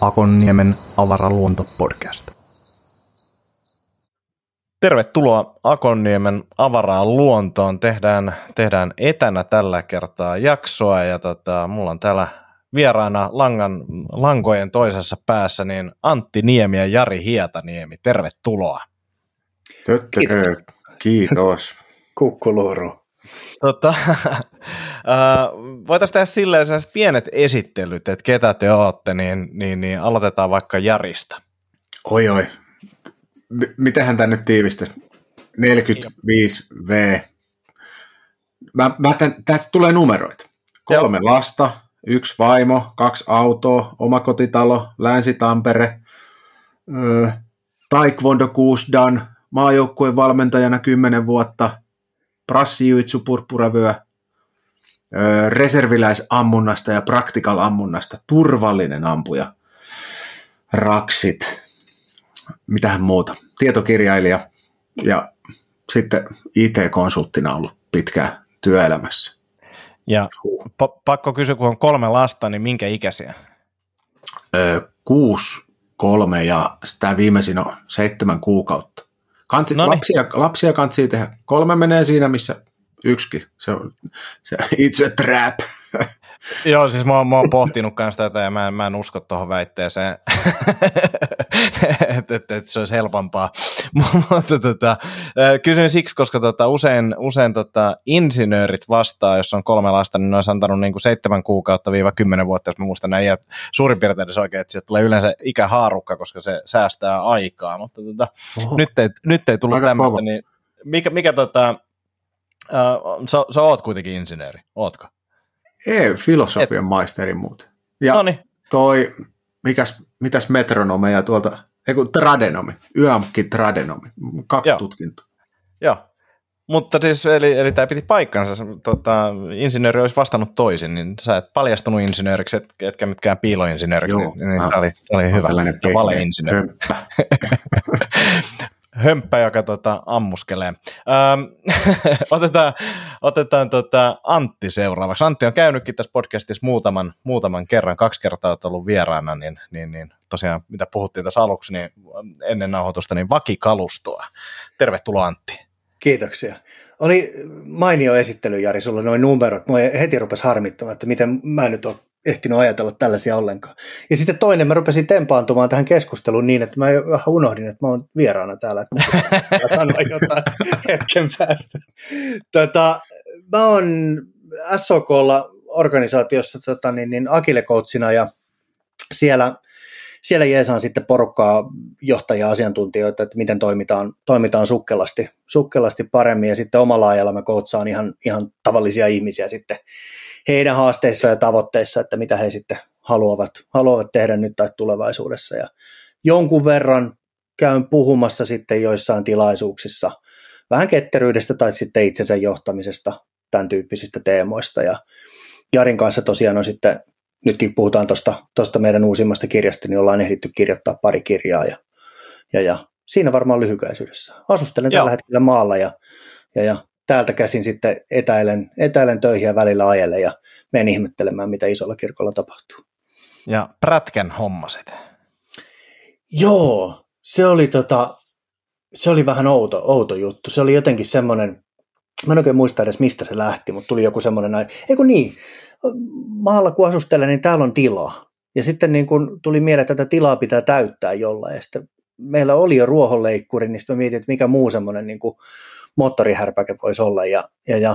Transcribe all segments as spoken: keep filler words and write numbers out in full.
Akonniemen avara luonto podcast. Tervetuloa Akonniemen avaraan luontoon. Tehdään, tehdään etänä tällä kertaa jaksoa ja tota, mulla on täällä vieraana langan, lankojen toisessa päässä niin Antti Niemi ja Jari Hietaniemi. Tervetuloa. Tötterö. Kiitos. Kukkuluuru. Tota, voitaisiin tehdä silleen pienet esittelyt, että ketä te ootte, niin, niin, niin aloitetaan vaikka Jarista. Oi oi. Mitähän tämä nyt tiivistä? neljäkymmentäviisi vuotta. Mä, mä tästä tulee numeroita. Kolme Joo. lasta, yksi vaimo, kaksi autoa, omakotitalo, Länsi-Tampere, öö, taekwondo kuusi dan, maajoukkueen valmentajana kymmenen vuotta, prassijuitsu purppuravyö, öö, reserviläisammunnasta ja practical-ammunnasta, turvallinen ampuja, raksit. Mitähän muuta, tietokirjailija ja sitten I T-konsulttina ollut pitkään työelämässä. Ja pa- pakko kysyä, kun on kolme lasta, niin minkä ikäisiä? Öö, kuusi, kolme ja sitä viimeisin on seitsemän kuukautta. Kantsi, lapsia, lapsia kantsii tehdä. Kolme menee siinä, missä yksikin. Se on se, it's a trap. Joo, siis mä oon, mä oon pohtinut kanssa tätä ja mä en, mä en usko tuohon väitteeseen, että et, et se olisi helpompaa, mutta tota, kysyn siksi, koska tota, usein, usein tota, insinöörit vastaa, jos on kolme lasta, niin ne olisi antanut niinku seitsemän kuukautta viiva kymmenen vuotta, jos mä muistan näin, ja suurin piirtein se oikein, että sieltä tulee yleensä ikähaarukka, koska se säästää aikaa, mutta tota, nyt, ei, nyt ei tullut tämmöistä, niin mikä, mikä tota, äh, sä, sä oot kuitenkin insinööri, ootko? Ei, filosofian maisteri muuten. Ja Noniin. toi, mikäs, mitäs metronomeja tuolta, ei kun tradenomi, yömkin tradenomi, kaksi Joo. tutkintoa. Joo, mutta siis, eli, eli tämä piti paikkansa, tota, insinööri olisi vastannut toisin, niin sä et paljastunut insinööriksi, et, etkä mitkään piiloinsinööriksi, Joo, niin tämä oli, oli hyvä, valeinsinööri. Hömppä. Hömppä, joka tota, ammuskelee. Öö, otetaan otetaan tota Antti seuraavaksi. Antti on käynytkin tässä podcastissa muutaman, muutaman kerran, kaksi kertaa olet ollut vieraana, niin, niin, niin tosiaan mitä puhuttiin tässä aluksi, niin ennen nauhoitusta, niin vakikalustoa. Tervetuloa Antti. Kiitoksia. Oli mainio esittely, Jari, sulla noin numerot. Mua heti rupesi harmittamaan, että miten mä nyt oon ehtinyt ajatella tällaisia ollenkaan. Ja sitten toinen, mä rupesin tempaantumaan tähän keskusteluun niin, että mä vähän unohdin, että mä oon vieraana täällä, että mä sanoin jotain hetken päästä. Tota, mä oon S O K:lla organisaatiossa tota, niin, niin Akile-coachina ja siellä, siellä jeesaan sitten porukkaa, johtajia, asiantuntijoita, että miten toimitaan, toimitaan sukkelasti, sukkelasti paremmin ja sitten omalla ajalla mä coachaan ihan, ihan tavallisia ihmisiä sitten heidän haasteissa ja tavoitteissa, että mitä he sitten haluavat, haluavat tehdä nyt tai tulevaisuudessa. Ja jonkun verran käyn puhumassa sitten joissain tilaisuuksissa vähän ketteryydestä tai sitten itsensä johtamisesta, tämän tyyppisistä teemoista. Ja Jarin kanssa tosiaan on sitten, nytkin puhutaan tuosta, tuosta meidän uusimmasta kirjasta, niin ollaan ehditty kirjoittaa pari kirjaa. Ja, ja, ja siinä varmaan lyhykäisyydessä. Asustelen Joo. tällä hetkellä maalla ja... ja, ja täältä käsin sitten etäilen, etäilen töihin ja välillä ajelle ja menen ihmettelemään, mitä isolla kirkolla tapahtuu. Ja prätkän hommaset. Joo, se oli, tota, se oli vähän outo, outo juttu. Se oli jotenkin semmoinen, mä en oikein muista edes mistä se lähti, mutta tuli joku semmoinen, eikö niin, maalla kun asustelen, niin täällä on tilaa. Ja sitten niin kun tuli mieleen, että tätä tilaa pitää täyttää jollain. Ja sitten meillä oli jo ruohonleikkuri, niin sitten mä mietin, että mikä muu semmoinen niin kuin moottorihärpäke voisi olla, ja, ja, ja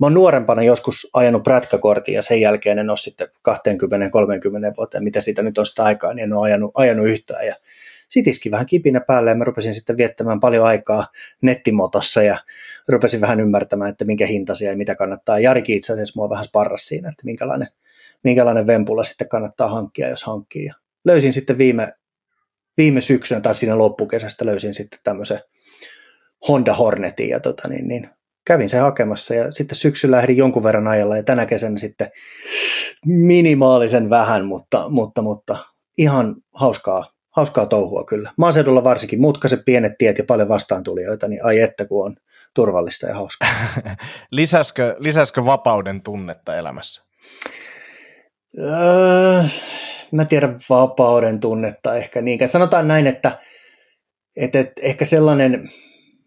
mä oon nuorempana joskus ajanut prätkäkortin, ja sen jälkeen en ole sitten kaksikymmentä kolmekymmentä vuoteen, mitä siitä nyt on sitä aikaa, niin en ole ajanut, ajanut yhtään, ja sit iski vähän kipinä päälle, ja mä rupesin sitten viettämään paljon aikaa nettimotossa, ja rupesin vähän ymmärtämään, että minkä hintaisia ja mitä kannattaa, Jarikin itse asiassa mua vähän sparrasi siinä, että minkälainen, minkälainen vempula sitten kannattaa hankkia, jos hankkii, ja löysin sitten viime, viime syksynä, tai siinä loppukesästä löysin sitten tämmöisen Honda Hornetin ja tota niin, niin kävin sen hakemassa ja sitten syksyllä lähdin jonkun verran ajalla ja tänä kesänä sitten minimaalisen vähän, mutta, mutta, mutta ihan hauskaa, hauskaa touhua kyllä. Maaseudulla varsinkin mutkaiset pienet tiet ja paljon vastaantulijoita, niin ai että kun on turvallista ja hauskaa. lisäskö, lisäskö vapauden tunnetta elämässä? Öö, mä tiedän vapauden tunnetta ehkä niinkään. Sanotaan näin, että et, et, ehkä sellainen,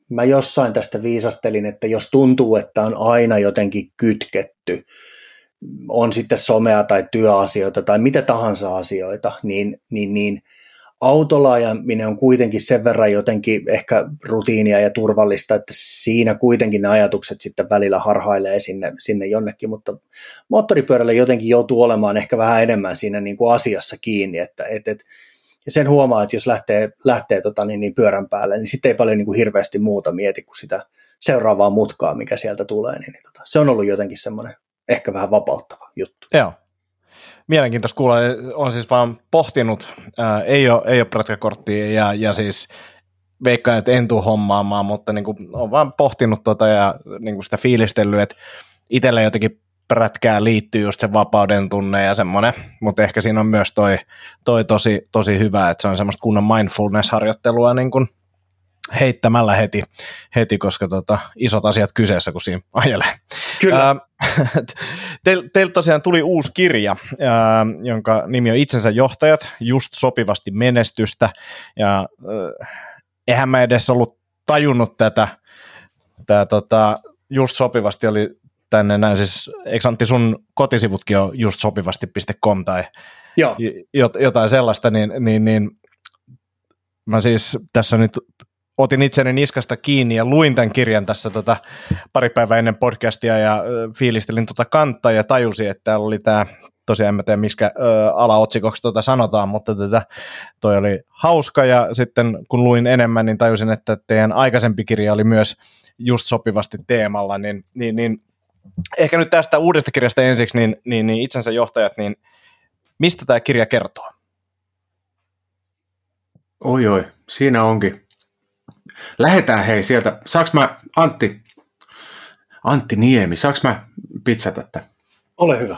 mä jossain tästä viisastelin, että jos tuntuu, että on aina jotenkin kytketty, on sitten somea tai työasioita tai mitä tahansa asioita, niin, niin, niin autolaajaminen on kuitenkin sen verran jotenkin ehkä rutiinia ja turvallista, että siinä kuitenkin ne ajatukset sitten välillä harhailee sinne, sinne jonnekin, mutta moottoripyörällä jotenkin joutuu olemaan ehkä vähän enemmän siinä niin kuin asiassa kiinni, että et, et, ja sen huomaa, että jos lähtee, lähtee tota, niin, niin pyörän päälle, niin sitten ei paljon niin kuin hirveästi muuta mieti kuin sitä seuraavaa mutkaa, mikä sieltä tulee, niin, niin tota, se on ollut jotenkin semmoinen ehkä vähän vapauttava juttu. Joo. Mielenkiintoista kuulla, on siis vaan pohtinut, ää, ei ole, ei ole prätkäkorttia ja, ja siis veikkaan, että en tule hommaamaan, mutta niin kuin, on vaan pohtinut tota ja niin kuin sitä fiilistellyt, että itselle jotenkin prätkää liittyy just se vapauden tunne ja semmoinen, mutta ehkä siinä on myös toi, toi tosi, tosi hyvä, että se on semmoista kunnon mindfulness-harjoittelua niin kuin heittämällä heti, heti koska tota, isot asiat kyseessä, kun siinä ajelee. Kyllä. Teiltä teil tosiaan tuli uusi kirja, ää, jonka nimi on Itsensä johtajat, just sopivasti menestystä. Ja, ää, eihän mä edes ollut tajunnut tätä. Tää, tota, just sopivasti oli tänne näin. Siis, eikö Antti sun kotisivutkin ole just sopivasti piste com tai Joo. jotain sellaista, niin, niin, niin mä siis tässä nyt otin itseni niskasta kiinni ja luin tämän kirjan tässä tota pari päivää ennen podcastia ja fiilistelin tota kantaa ja tajusin, että täällä oli tämä, tosiaan en mä tiedä miksikä alaotsikoksi tota sanotaan, mutta tätä, toi oli hauska ja sitten kun luin enemmän, niin tajusin, että teidän aikaisempi kirja oli myös just sopivasti teemalla, niin, niin, niin ehkä nyt tästä uudesta kirjasta ensiksi, niin, niin, niin Itsensä johtajat, niin mistä tämä kirja kertoo? Oi oi, siinä onkin. Lähetään hei sieltä. Saanko mä, Antti, Antti Niemi, saanko mä pitsätä tämän? Ole hyvä.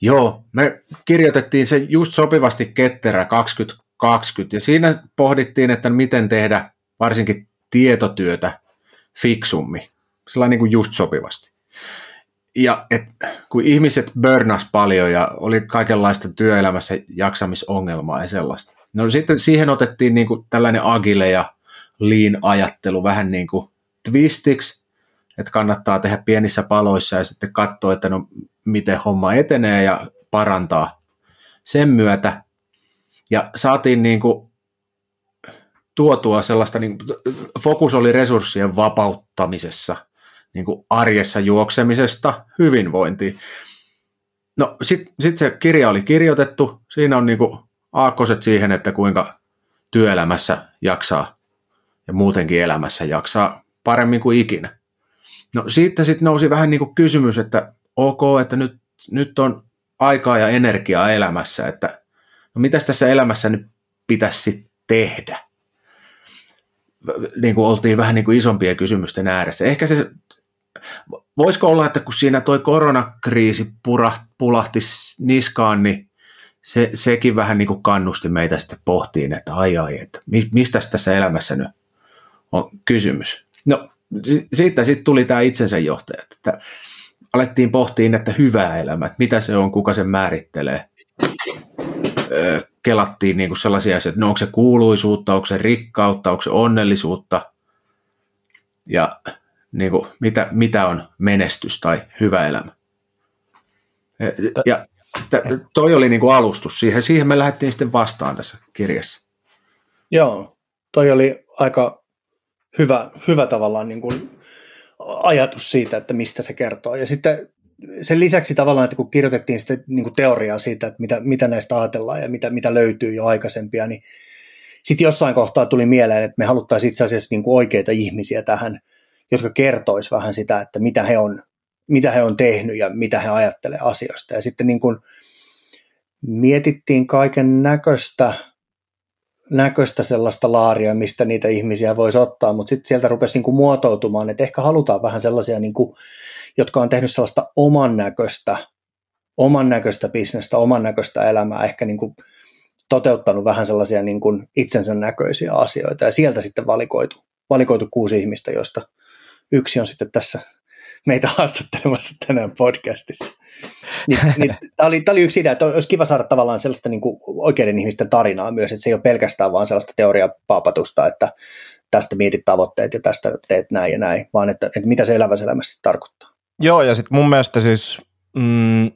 Joo, me kirjoitettiin se just sopivasti Ketterä kaksituhattakaksikymmentä ja siinä pohdittiin, että miten tehdä varsinkin tietotyötä fiksummin, sellainen niin kuin just sopivasti. Ja et, kun ihmiset burnas paljon ja oli kaikenlaista työelämässä jaksamisongelmaa ja sellaista. No sitten siihen otettiin niin kuin tällainen agile ja lean-ajattelu vähän niin kuin twistiksi, että kannattaa tehdä pienissä paloissa ja sitten katsoa, että no miten homma etenee ja parantaa sen myötä. Ja saatiin niin kuin tuotua sellaista, niin kuin, fokus oli resurssien vapauttamisessa, niin kuin arjessa juoksemisesta hyvinvointiin. No sitten sit se kirja oli kirjoitettu, siinä on niin kuin aakkoset siihen, että kuinka työelämässä jaksaa ja muutenkin elämässä jaksaa paremmin kuin ikinä. No siitä sitten nousi vähän niin kuin kysymys, että ok, että nyt, nyt on aikaa ja energiaa elämässä, että no mitäs tässä elämässä nyt pitäisi sitten tehdä? Niin kuin oltiin vähän niin kuin isompien kysymysten ääressä. Ehkä se, voisiko olla, että kun siinä toi koronakriisi pulahti niskaan, niin se, sekin vähän niin kuin kannusti meitä sitten pohtiin, että ai ai, että mistä tässä elämässä nyt on kysymys. No siitä sitten tuli tämä itsensä johtaja, että alettiin pohtiin, että hyvää elämää, että mitä se on, kuka sen määrittelee. Öö, kelattiin niinku sellaisia asioita, että no onko se kuuluisuutta, onko se rikkautta, onko se onnellisuutta ja niinku, mitä, mitä on menestys tai hyvä elämä. Ja t- toi oli niinku alustus, siihen, siihen me lähdettiin sitten vastaan tässä kirjassa. Joo, toi oli aika hyvä, hyvä tavallaan niin kuin ajatus siitä, että mistä se kertoo. Ja sitten sen lisäksi tavallaan, että kun kirjoitettiin sitten niin kuin teoriaa siitä, että mitä, mitä näistä ajatellaan ja mitä, mitä löytyy jo aikaisempia, niin sitten jossain kohtaa tuli mieleen, että me haluttaisiin itse asiassa niin kuin oikeita ihmisiä tähän, jotka kertois vähän sitä, että mitä he on, mitä he on tehnyt ja mitä he ajattelee asioista. Ja sitten niin kuin mietittiin kaiken näköistä, näköistä sellaista laaria, mistä niitä ihmisiä voisi ottaa, mutta sitten sieltä rupesi niinku muotoutumaan, että ehkä halutaan vähän sellaisia, niinku, jotka on tehnyt sellaista oman näköistä, oman näköistä bisnestä, oman näköistä elämää, ehkä niinku toteuttanut vähän sellaisia niin kuin itsensä näköisiä asioita, ja sieltä sitten valikoitu, valikoitu kuusi ihmistä, joista yksi on sitten tässä meitä haastattelemassa tänään podcastissa. Niin, niin, tämä, oli, tämä oli yksi idea, että olisi kiva saada tavallaan sellaista niin kuin oikeiden ihmisten tarinaa myös, että se ei ole pelkästään vaan sellaista teoriapaapatusta, että tästä mietit tavoitteet ja tästä teet näin ja näin, vaan että, että mitä se elävässä elämässä tarkoittaa. Joo, ja sitten mun mielestä siis mm,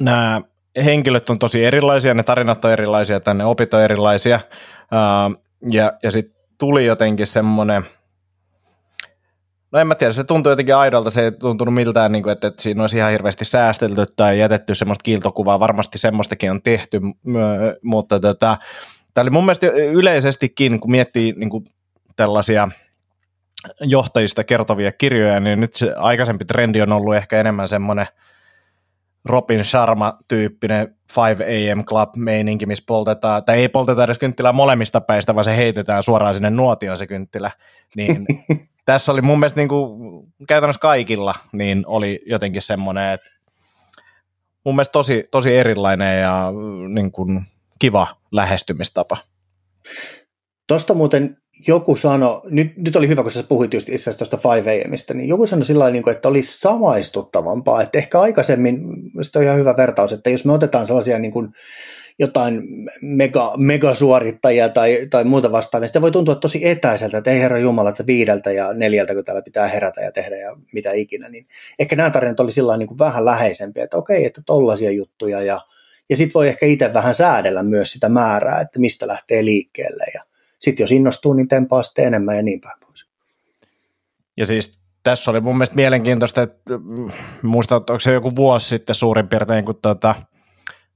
nämä henkilöt on tosi erilaisia, ne tarinat on erilaisia, tänne opit on erilaisia, uh, ja, ja sitten tuli jotenkin semmoinen, no en mä tiedä, se tuntui jotenkin aidolta, se ei tuntunut miltään, niin kuin, että, että siinä olisi ihan hirveästi säästelty tai jätetty semmoista kiiltokuvaa, varmasti semmoistakin on tehty, mutta tätä, tämä oli mun mielestä yleisestikin, kun miettii niin kuin tällaisia johtajista kertovia kirjoja, niin nyt se aikaisempi trendi on ollut ehkä enemmän semmoinen Robin Sharma-tyyppinen five a.m. club-meininki, missä poltetaan, tai ei polteta edes kynttilää molemmista päistä, vaan se heitetään suoraan sinne nuotioon se kynttilä, niin tässä oli mun mielestä niin kuin käytännössä kaikilla, niin oli jotenkin semmoinen, että mun mielestä tosi, tosi erilainen ja niin kuin kiva lähestymistapa. Tuosta muuten joku sanoi, nyt, nyt oli hyvä, kun sä puhuit just itse asiassa tuosta five a.m:stä, niin joku sanoi sillä tavalla, että olisi samaistuttavampaa, että ehkä aikaisemmin, se on ihan hyvä vertaus, että jos me otetaan sellaisia niin kuin jotain mega, megasuorittajia tai, tai muuta vastaavia, niin sitä voi tuntua tosi etäiseltä, että ei herra jumala, että viideltä ja neljältä, kun täällä pitää herätä ja tehdä ja mitä ikinä, niin ehkä nämä tarinat oli sillä niin kuin vähän läheisempiä, että okei, että tollaisia juttuja ja, ja sitten voi ehkä itse vähän säädellä myös sitä määrää, että mistä lähtee liikkeelle ja sitten jos innostuu, niin tempaa sitten enemmän ja niin päin pois. Ja siis tässä oli mun mielestä mielenkiintoista, että muistan, onko se joku vuosi sitten suurin piirtein, kun tuota,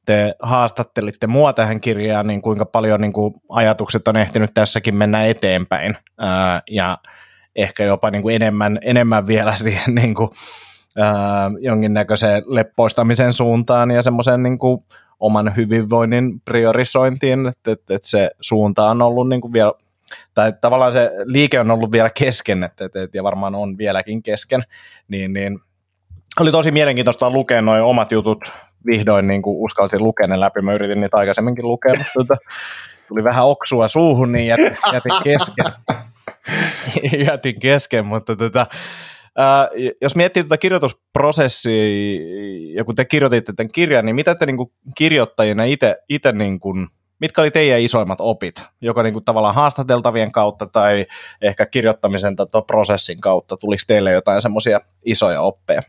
te haastattelitte mua tähän kirjaan, niin kuinka paljon niin kuin ajatukset on ehtinyt tässäkin mennä eteenpäin. Ää, ja ehkä jopa niin kuin enemmän, enemmän vielä siihen niin kuin, ää, jonkinnäköiseen leppoistamisen suuntaan ja semmoiseen niin kuin oman hyvinvoinnin priorisointiin, että, että, että se suunta on ollut niin kuin vielä, tai tavallaan se liike on ollut vielä kesken, että, että, ja varmaan on vieläkin kesken, niin, niin oli tosi mielenkiintoista lukea nuo omat jutut, vihdoin niin kuin uskalsin lukea ne läpi, mä yritin niitä aikaisemminkin lukea, mutta tuli vähän oksua suuhun, niin jätin, jätin kesken, jätin kesken, mutta tätä, Uh, jos miettii tätä kirjoitusprosessia ja kun te kirjoititte tämän kirjan, niin mitä te niin kuin kirjoittajina itse, ite, niin kuin, mitkä oli teidän isoimmat opit, joka niin kuin tavallaan haastateltavien kautta tai ehkä kirjoittamisen tai prosessin kautta, tuliko teille jotain semmoisia isoja oppeja?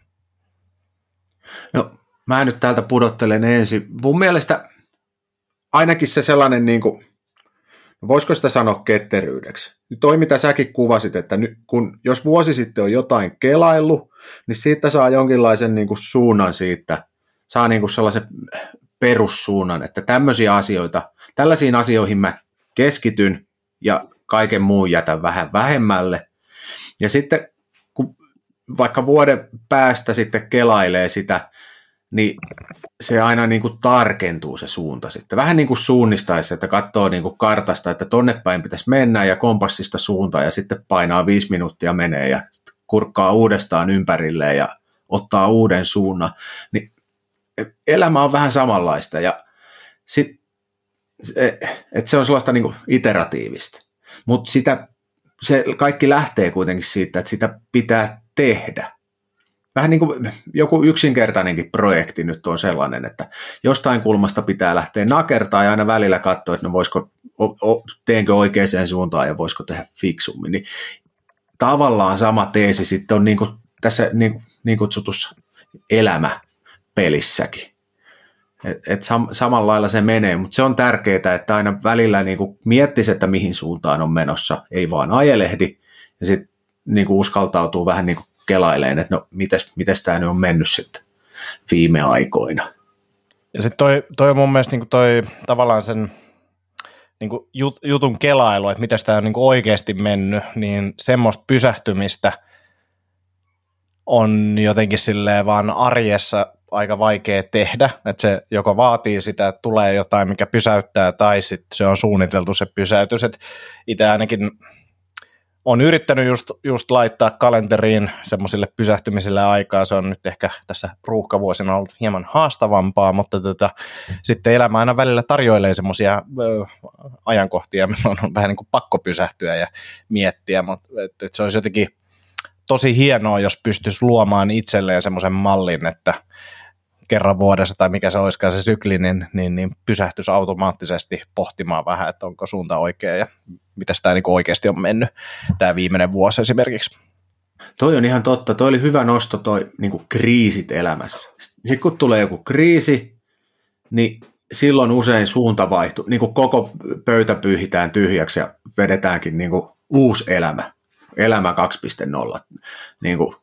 No mä nyt täältä pudottelen ensin. Mun mielestä ainakin se sellainen, niin kuin, voisiko sitä sanoa ketteryydeksi? Toi, mitä säkin kuvasit, että nyt, kun jos vuosi sitten on jotain kelaillut, niin siitä saa jonkinlaisen niin kuin suunnan siitä, saa niin kuin sellaisen perussuunnan, että tämmöisiä asioita, tällaisiin asioihin mä keskityn ja kaiken muun jätän vähän vähemmälle. Ja sitten kun vaikka vuoden päästä sitten kelailee sitä, niin se aina niin kuin tarkentuu se suunta sitten. Vähän niin kuin suunnistaisi, että katsoo niin kuin kartasta, että tonne päin pitäisi mennä ja kompassista suuntaan ja sitten painaa viisi minuuttia menee ja kurkkaa uudestaan ympärilleen ja ottaa uuden suunnan. Niin elämä on vähän samanlaista ja sit, et se on sellaista niin kuin iteratiivista, mutta sitä, se kaikki lähtee kuitenkin siitä, että sitä pitää tehdä. Vähän niin kuin joku yksinkertainenkin projekti nyt on sellainen, että jostain kulmasta pitää lähteä nakertaa ja aina välillä katsoa, että no voisiko, teenkö oikeaan suuntaan ja voisiko tehdä fiksummin. Niin tavallaan sama teesi sitten on niin kuin tässä niin kutsutussa elämäpelissäkin. Et, et sam- samalla lailla se menee, mutta se on tärkeää, että aina välillä niin kuin miettisi, että mihin suuntaan on menossa, ei vaan ajelehdi ja sitten niin kuin uskaltautuu vähän niin kuin kelaileen, että no mites, mites tämä nyt on mennyt sitten viime aikoina. Ja sitten toi, toi mun mielestä niinku toi tavallaan sen niinku jut, jutun kelailu, että mites tämä on niinku oikeasti mennyt, niin semmoista pysähtymistä on jotenkin silleen vaan arjessa aika vaikea tehdä, että se joko vaatii sitä, että tulee jotain, mikä pysäyttää, tai sitten se on suunniteltu se pysäytys, että itse ainakin on yrittänyt just, just laittaa kalenteriin semmoisille pysähtymisille aikaa. Se on nyt ehkä tässä ruuhkavuosina ollut hieman haastavampaa, mutta tota, sitten elämä aina välillä tarjoilee semmoisia ajankohtia, milloin on vähän niin kuin pakko pysähtyä ja miettiä, mutta et, et se olisi jotenkin tosi hienoa, jos pystyisi luomaan itselleen semmoisen mallin, että kerran vuodessa tai mikä se olisikaan se sykli, niin, niin, niin pysähtyisi automaattisesti pohtimaan vähän, että onko suunta oikea ja mitäs tämä niin oikeasti on mennyt tämä viimeinen vuosi esimerkiksi. Toi on ihan totta. Toi oli hyvä nosto, toi niin kuin kriisit elämässä. Sitten kun tulee joku kriisi, niin silloin usein suunta vaihtuu. Niin kuin koko pöytä pyyhitään tyhjäksi ja vedetäänkin niin kuin uusi elämä. Elämä kaksi piste nolla. Niin kuin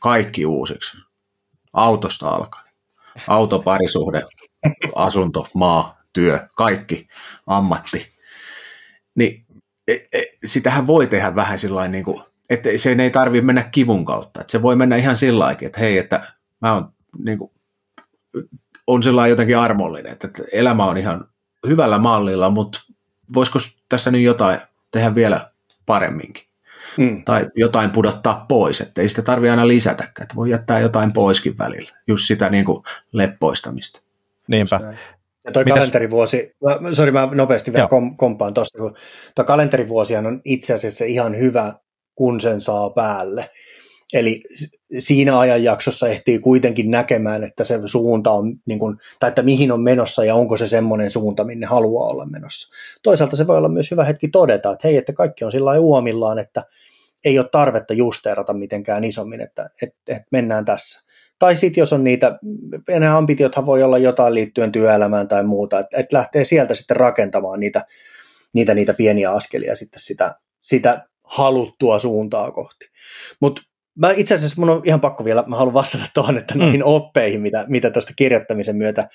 kaikki uusiksi. Autosta alkaa. Auto, parisuhde, asunto, maa, työ, kaikki, ammatti. Niin sitähän voi tehdä vähän sillain, niin kuin, että sen ei tarvitse mennä kivun kautta. Että se voi mennä ihan sillainkin, että hei, että mä oon niin kuin, on sillain jotenkin armollinen, että elämä on ihan hyvällä mallilla, mutta voisiko tässä nyt jotain tehdä vielä paremminkin? Mm. Tai jotain pudottaa pois, että ei sitä tarvitse aina lisätäkään, että voi jättää jotain poiskin välillä, just sitä niin kuin leppoistamista. Niinpä. Ja toi Mitäs? kalenterivuosi, mä, sori mä nopeasti vielä Joo. kompaan tuosta, kun toi kalenterivuosihan on itse asiassa ihan hyvä, kun sen saa päälle. Eli siinä ajanjaksossa ehtii kuitenkin näkemään, että se suunta on, niin kuin, tai että mihin on menossa ja onko se semmoinen suunta, minne haluaa olla menossa. Toisaalta se voi olla myös hyvä hetki todeta, että hei, että kaikki on sillä lailla uomillaan, että ei ole tarvetta justeerata mitenkään isommin, että, että, että mennään tässä. Tai sitten jos on niitä, nämä ambitiothan voi olla jotain liittyen työelämään tai muuta, että, että lähtee sieltä sitten rakentamaan niitä, niitä, niitä pieniä askelia sitten sitä, sitä haluttua suuntaa kohti. Mut mä itse asiassa mun on ihan pakko vielä, mä haluan vastata tuohon, että noihin mm. oppeihin, mitä, mitä tuosta kirjoittamisen myötä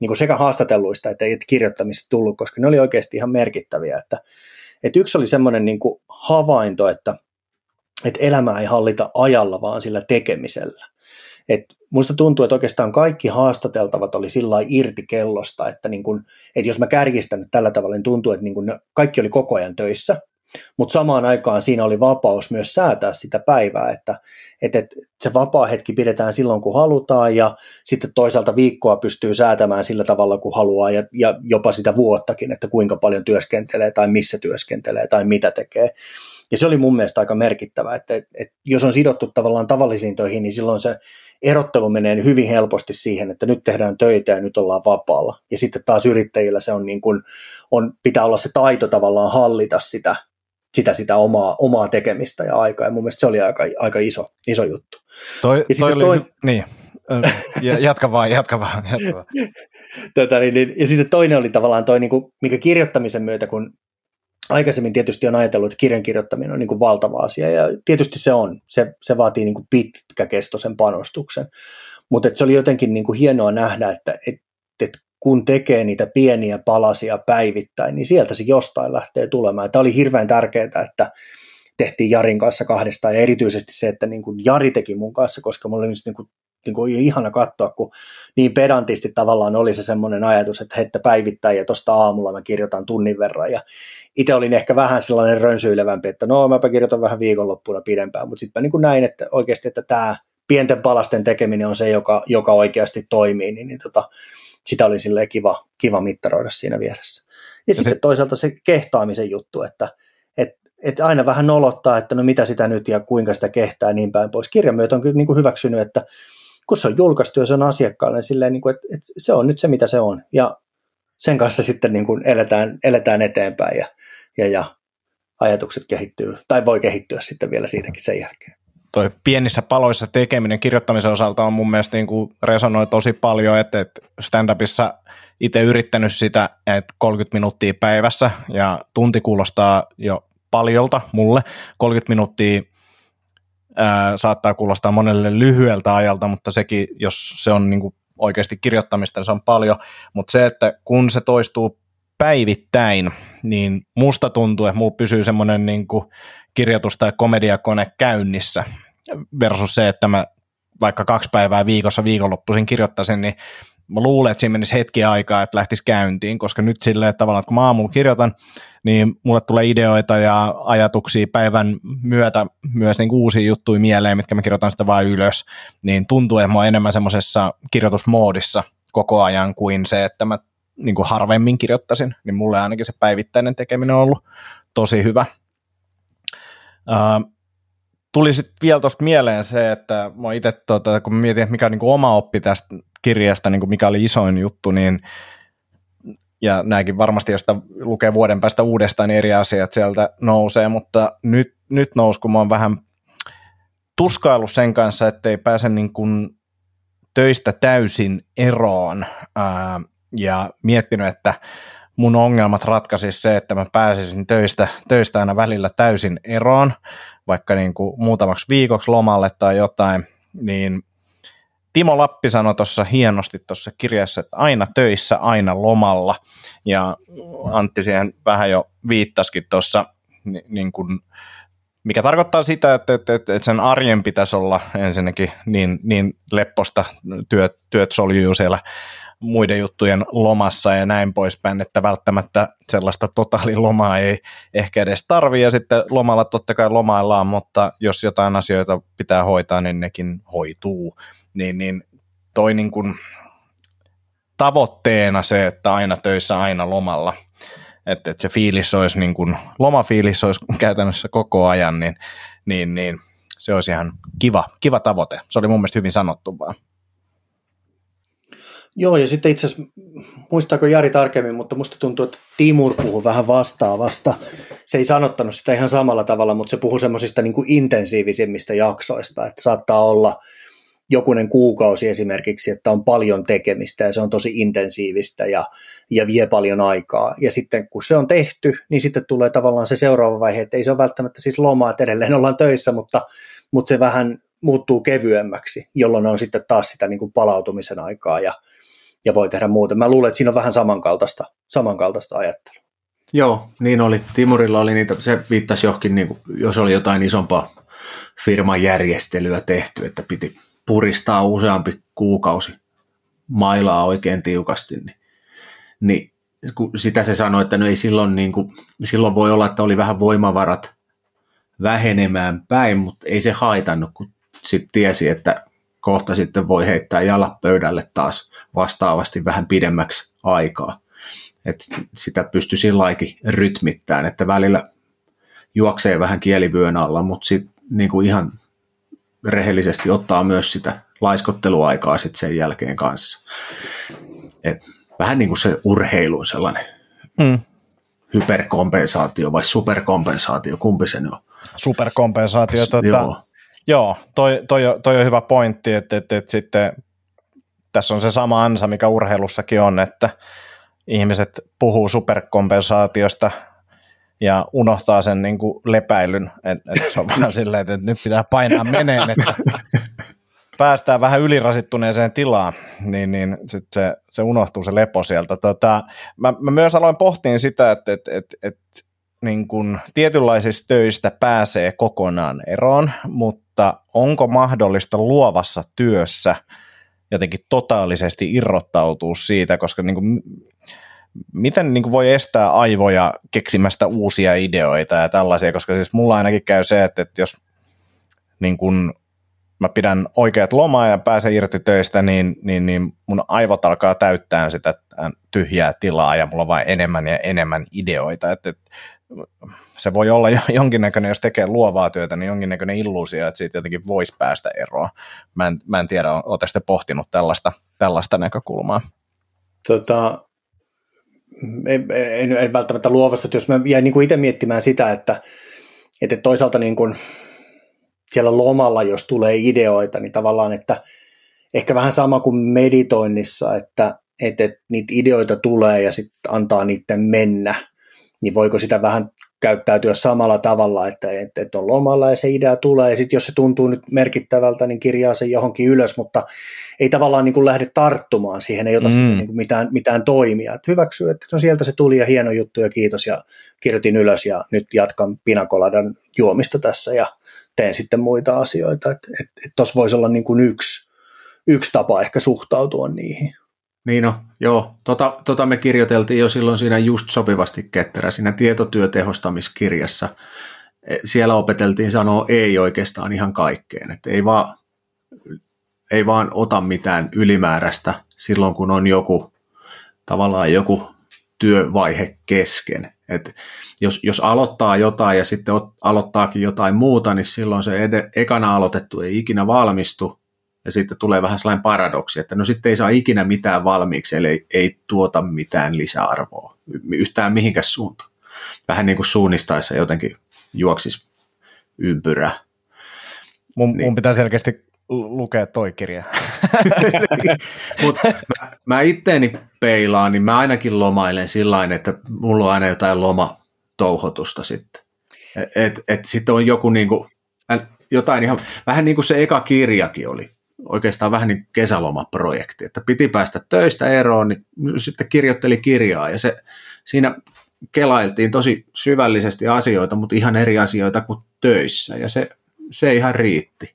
niin sekä haastatelluista että kirjoittamista tullut, koska ne oli oikeasti ihan merkittäviä. Että, että yksi oli semmoinen niin kuin havainto, että, että elämää ei hallita ajalla, vaan sillä tekemisellä. Että musta tuntuu, että oikeastaan kaikki haastateltavat oli sillä lailla irti kellosta, että, niin kuin, että jos mä kärjistän tällä tavalla, niin tuntuu, että niin kuin kaikki oli koko ajan töissä. Mutta samaan aikaan siinä oli vapaus myös säätää sitä päivää, että et, et, se vapaa hetki pidetään silloin, kun halutaan, ja sitten toisaalta viikkoa pystyy säätämään sillä tavalla, kun haluaa, ja, ja jopa sitä vuottakin, että kuinka paljon työskentelee, tai missä työskentelee, tai mitä tekee. Ja se oli mun mielestä aika merkittävää, että et, et, jos on sidottu tavallaan tavallisiin töihin, niin silloin se erottelu menee hyvin helposti siihen, että nyt tehdään töitä ja nyt ollaan vapaalla. Ja sitten taas yrittäjillä se on niin kun, on, pitää olla se taito tavallaan hallita sitä, sitä sitä omaa, omaa tekemistä ja aikaa, ja mun mielestä se oli aika, aika iso, iso juttu. Toi, ja toi oli, toi... niin, jatka vaan, jatka vaan. Jatka vaan. Tota, niin, ja sitten toinen oli tavallaan toi, niin kuin, mikä kirjoittamisen myötä, kun aikaisemmin tietysti on ajatellut, että kirjan kirjoittaminen on niin kuin valtava asia, ja tietysti se on, se, se vaatii niin kuin pitkäkestoisen panostuksen, mutta se oli jotenkin niin kuin hienoa nähdä, että et, et, kun tekee niitä pieniä palasia päivittäin, niin sieltä se jostain lähtee tulemaan. Tämä oli hirveän tärkeää, että tehtiin Jarin kanssa kahdestaan, ja erityisesti se, että niin kuin Jari teki mun kanssa, koska mulla oli niin kuin, niin kuin ihana katsoa, kun niin pedantisti tavallaan oli se semmoinen ajatus, että heittä päivittäin ja tuosta aamulla mä kirjoitan tunnin verran, ja itse olin ehkä vähän sellainen rönsyilevämpi, että no mäpä kirjoitan vähän viikonloppuna pidempään, mutta sitten mä niin kuin näin, että oikeasti, että tämä pienten palasten tekeminen on se, joka, joka oikeasti toimii, niin, niin tota, sitä oli silleen kiva, kiva mittaroida siinä vieressä. Ja, ja sitten se, toisaalta se kehtaamisen juttu, että et, et aina vähän nolottaa, että no mitä sitä nyt ja kuinka sitä kehtää niin päin pois. Kirjan myötä on kyllä niin kuin hyväksynyt, että kun se on julkaistu ja se on asiakkaalle, niin silleen, niin kuin, että, että se on nyt se, mitä se on. Ja sen kanssa sitten niin kuin eletään, eletään eteenpäin ja, ja, ja ajatukset kehittyy, tai voi kehittyä sitten vielä siitäkin sen jälkeen. Toi pienissä paloissa tekeminen kirjoittamisen osalta on mun mielestä niin kuin resonoi tosi paljon, että stand-upissa itse yrittänyt sitä, että kolmekymmentä minuuttia päivässä ja tunti kuulostaa jo paljolta mulle. kolmekymmentä minuuttia ää, saattaa kuulostaa monelle lyhyeltä ajalta, mutta sekin, jos se on niin kuin oikeasti kirjoittamista, niin se on paljon. Mutta se, että kun se toistuu päivittäin, niin musta tuntuu, että mulla pysyy semmoinen niin kuin kirjoitus- tai komediakone käynnissä versus se, että mä vaikka kaksi päivää viikossa viikonloppuisin kirjoittaisin, niin mä luulen, että siinä menisi hetki aikaa, että lähtisi käyntiin, koska nyt silleen tavallaan, että kun mä aamulla kirjoitan, niin mulle tulee ideoita ja ajatuksia päivän myötä myös niin kuin uusia juttuja mieleen, mitkä mä kirjoitan sitä vaan ylös, niin tuntuu, että mä oon enemmän semmoisessa kirjoitusmoodissa koko ajan kuin se, että mä niin kuin harvemmin kirjoittaisin, niin mulle ainakin se päivittäinen tekeminen on ollut tosi hyvä. Uh, Tuli sitten vielä tuosta mieleen se, että mä itse, tota, kun mietin, että mikä on niin kuin oma oppi tästä kirjasta, niin kuin mikä oli isoin juttu, niin, ja nämäkin varmasti, jos lukee vuoden päästä uudestaan, niin eri asiat sieltä nousee, mutta nyt, nyt nousi, kun mä oon vähän tuskaillut sen kanssa, ettei pääse niin kuin töistä täysin eroon, ää, ja miettinyt, että mun ongelmat ratkaisisi se, että mä pääsisin töistä, töistä aina välillä täysin eroon, vaikka niin kuin muutamaksi viikoksi lomalle tai jotain, niin Timo Lappi sanoi tuossa hienosti tuossa kirjassa, että aina töissä, aina lomalla, ja Antti siihen vähän jo viittasikin tuossa, niin kuin, mikä tarkoittaa sitä, että, että, että sen arjen pitäisi olla ensinnäkin niin, niin lepposta, työt, työt soljuu siellä muiden juttujen lomassa ja näin poispäin, että välttämättä sellaista totaalilomaa ei ehkä edes tarvitse, ja sitten lomalla totta kai lomaillaan, mutta jos jotain asioita pitää hoitaa, niin nekin hoituu, niin, niin toi niin kuin tavoitteena se, että aina töissä, aina lomalla, että, että se fiilis olisi niin kuin, lomafiilis olisi käytännössä koko ajan, niin, niin, niin se olisi ihan kiva, kiva tavoite, se oli mun mielestä hyvin sanottu vaan. Joo, ja sitten itse asiassa, muistaako Jari tarkemmin, mutta musta tuntuu, että Timur puhui vähän vastaavasta. Se ei sanottanut sitä ihan samalla tavalla, mutta se puhui semmoisista niin kuin intensiivisimmistä jaksoista, että saattaa olla jokunen kuukausi esimerkiksi, että on paljon tekemistä ja se on tosi intensiivistä ja, ja vie paljon aikaa. Ja sitten kun se on tehty, niin sitten tulee tavallaan se seuraava vaihe, että ei se ole välttämättä siis lomaa, että edelleen ollaan töissä, mutta, mutta se vähän muuttuu kevyemmäksi, jolloin on sitten taas sitä niin kuin palautumisen aikaa ja ja voi tehdä muuta. Mä luulen, että siinä on vähän samankaltaista, samankaltaista ajattelua. Joo, niin oli. Timurilla oli niitä, se viittasi johonkin, niin kuin, jos oli jotain isompaa firman järjestelyä tehty, että piti puristaa useampi kuukausi mailaa oikein tiukasti, niin, niin kun sitä se sanoi, että no ei silloin, niin kuin, silloin voi olla, että oli vähän voimavarat vähenemään päin, mutta ei se haitannut, kun sitten tiesi, että kohta sitten voi heittää jalat pöydälle taas vastaavasti vähän pidemmäksi aikaa. Et sitä pystyi silläkin rytmittämään, että välillä juoksee vähän kielivyön alla, mutta sitten niinku ihan rehellisesti ottaa myös sitä laiskotteluaikaa sit sen jälkeen kanssa. Et vähän niin kuin se urheilu on sellainen mm. hyperkompensaatio vai superkompensaatio, kumpi se on? Superkompensaatio, tota... Joo. Joo, toi, toi, toi on hyvä pointti, että, että, että sitten tässä on se sama ansa, mikä urheilussakin on, että ihmiset puhuu superkompensaatiosta ja unohtaa sen niin kuin lepäilyn, että, että se on vähän silleen, että nyt pitää painaa meneen, että päästään vähän ylirasittuneeseen tilaan, niin, niin sitten se, se unohtuu se lepo sieltä. Tota, mä, mä myös aloin pohtia sitä, että, että, että, että niin kuin tietynlaisista töistä pääsee kokonaan eroon, mutta onko mahdollista luovassa työssä jotenkin totaalisesti irrottautua siitä, koska niin kuin, miten niin kuin voi estää aivoja keksimästä uusia ideoita ja tällaisia, koska siis mulla ainakin käy se, että, että jos niin kuin mä pidän oikeat lomaa ja pääsen irti töistä, niin, niin, niin mun aivot alkaa täyttää sitä tyhjää tilaa ja mulla on vain enemmän ja enemmän ideoita, että, että se voi olla jonkinnäköinen, jos tekee luovaa työtä, niin jonkinnäköinen illuusio, että siitä jotenkin voisi päästä eroon. Mä en, mä en tiedä, ootte sitten pohtinut tällaista, tällaista näkökulmaa. Tota, en, en, en välttämättä luovasta työstä. Mä jäin niin itse miettimään sitä, että, että toisaalta niin kuin siellä lomalla, jos tulee ideoita, niin tavallaan, että ehkä vähän sama kuin meditoinnissa, että, että niitä ideoita tulee ja sitten antaa niiden mennä. Niin voiko sitä vähän käyttäytyä samalla tavalla, että, että on lomalla ja se idea tulee, ja sitten jos se tuntuu nyt merkittävältä, niin kirjaa sen johonkin ylös, mutta ei tavallaan niin kuin lähde tarttumaan siihen, ei ota mm. niin kuin mitään, mitään toimia. Et hyväksyy, että no sieltä se tuli ja hieno juttu ja kiitos ja kirjoitin ylös ja nyt jatkan pinakoladan juomista tässä ja teen sitten muita asioita. Tuossa voisi olla niin kuin yksi, yksi tapa ehkä suhtautua niihin. Niin no, joo. Tota, tota me kirjoiteltiin jo silloin siinä Just sopivasti Ketterä, siinä tietotyötehostamiskirjassa. Siellä opeteltiin sanoa ei oikeastaan ihan kaikkeen. Että ei vaan, ei vaan ota mitään ylimääräistä silloin, kun on joku tavallaan joku työvaihe kesken. Et jos, jos aloittaa jotain ja sitten ot, aloittaakin jotain muuta, niin silloin se ed- ekana aloitettu ei ikinä valmistu. Ja sitten tulee vähän sellainen paradoksi, että no sitten ei saa ikinä mitään valmiiksi, eli ei, ei tuota mitään lisäarvoa yhtään mihinkään suuntaan. Vähän niin kuin suunnistaessa jotenkin juoksisi ympyrää. Mun, niin. mun pitää selkeästi lukea toi kirja. Mutta mä, mä itteeni peilaan, niin mä ainakin lomailen sillain, että mulla on aina jotain lomatouhotusta sitten. Että et, et sitten on joku niin kuin, jotain ihan, vähän niin kuin se eka kirjakin oli. Oikeastaan vähän niin kesälomaprojekti, että piti päästä töistä eroon, niin sitten kirjoitteli kirjaa ja se, siinä kelailtiin tosi syvällisesti asioita, mutta ihan eri asioita kuin töissä ja se, se ihan riitti.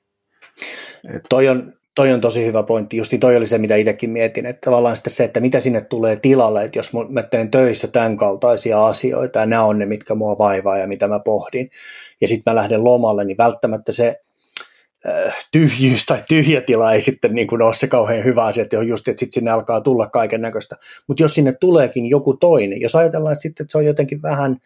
Et... Toi on, toi on tosi hyvä pointti, justi toi oli se, mitä itsekin mietin, että tavallaan sitten se, että mitä sinne tulee tilalle, että jos mä teen töissä tämän kaltaisia asioita ja nämä on ne, mitkä mua vaivaa ja mitä mä pohdin ja sitten mä lähden lomalle, niin välttämättä se tyhjyys tai tyhjätila ei sitten niin kuin ole se kauhean hyvä asia, että on just, että sitten sinne alkaa tulla kaiken näköistä. Mutta jos sinne tuleekin joku toinen, jos ajatellaan sitten, että se on jotenkin vähän,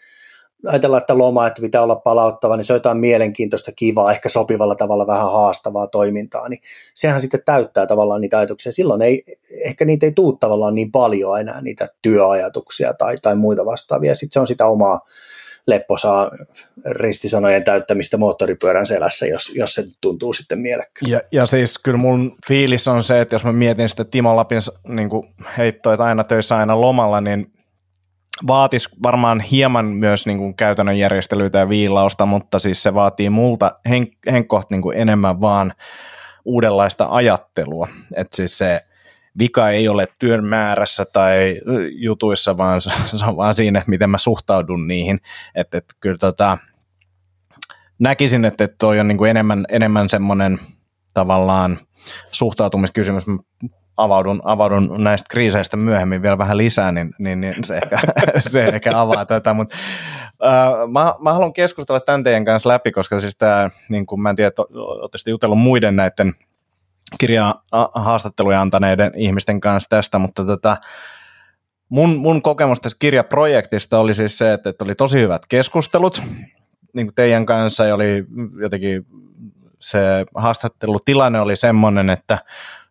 ajatellaan, että loma, että pitää olla palauttava, niin se on jotain mielenkiintoista, kivaa, ehkä sopivalla tavalla vähän haastavaa toimintaa, niin sehän sitten täyttää tavallaan niitä ajatuksia. Silloin ei, ehkä niitä ei tule tavallaan niin paljon enää niitä työajatuksia tai, tai muita vastaavia. Sitten se on sitä omaa lepposaa ristisanojen täyttämistä moottoripyörän selässä, jos, jos se tuntuu sitten mielekkään. Ja, ja siis kyllä mun fiilis on se, että jos mä mietin sitä Timo Lapin niin heittoa, että aina töissä aina lomalla, niin vaatisi varmaan hieman myös niin kuin käytännön järjestelyitä ja viilausta, mutta siis se vaatii multa henk- henkkoht niin kuin enemmän vaan uudenlaista ajattelua. Että siis se vika ei ole työn määrässä tai jutuissa, vaan se on vaan siinä, miten mä suhtaudun niihin. Että et, kyllä tota, näkisin, että et toi on niin kuin enemmän, enemmän semmoinen tavallaan suhtautumiskysymys. Mä avaudun, avaudun näistä kriiseistä myöhemmin vielä vähän lisää, niin, niin, niin se, ehkä, se ehkä avaa tätä. Mut, äh, mä, mä haluan keskustella tämän teidän kanssa läpi, koska siis tää, niin kuin mä en tiedä, ootte sitten jutellut muiden näiden kirjahaastatteluja antaneiden ihmisten kanssa tästä, mutta tota, mun, mun kokemus tästä kirjaprojektista oli siis se, että, että oli tosi hyvät keskustelut niin kuin teidän kanssa, ja oli jotenkin se haastattelutilanne oli semmoinen, että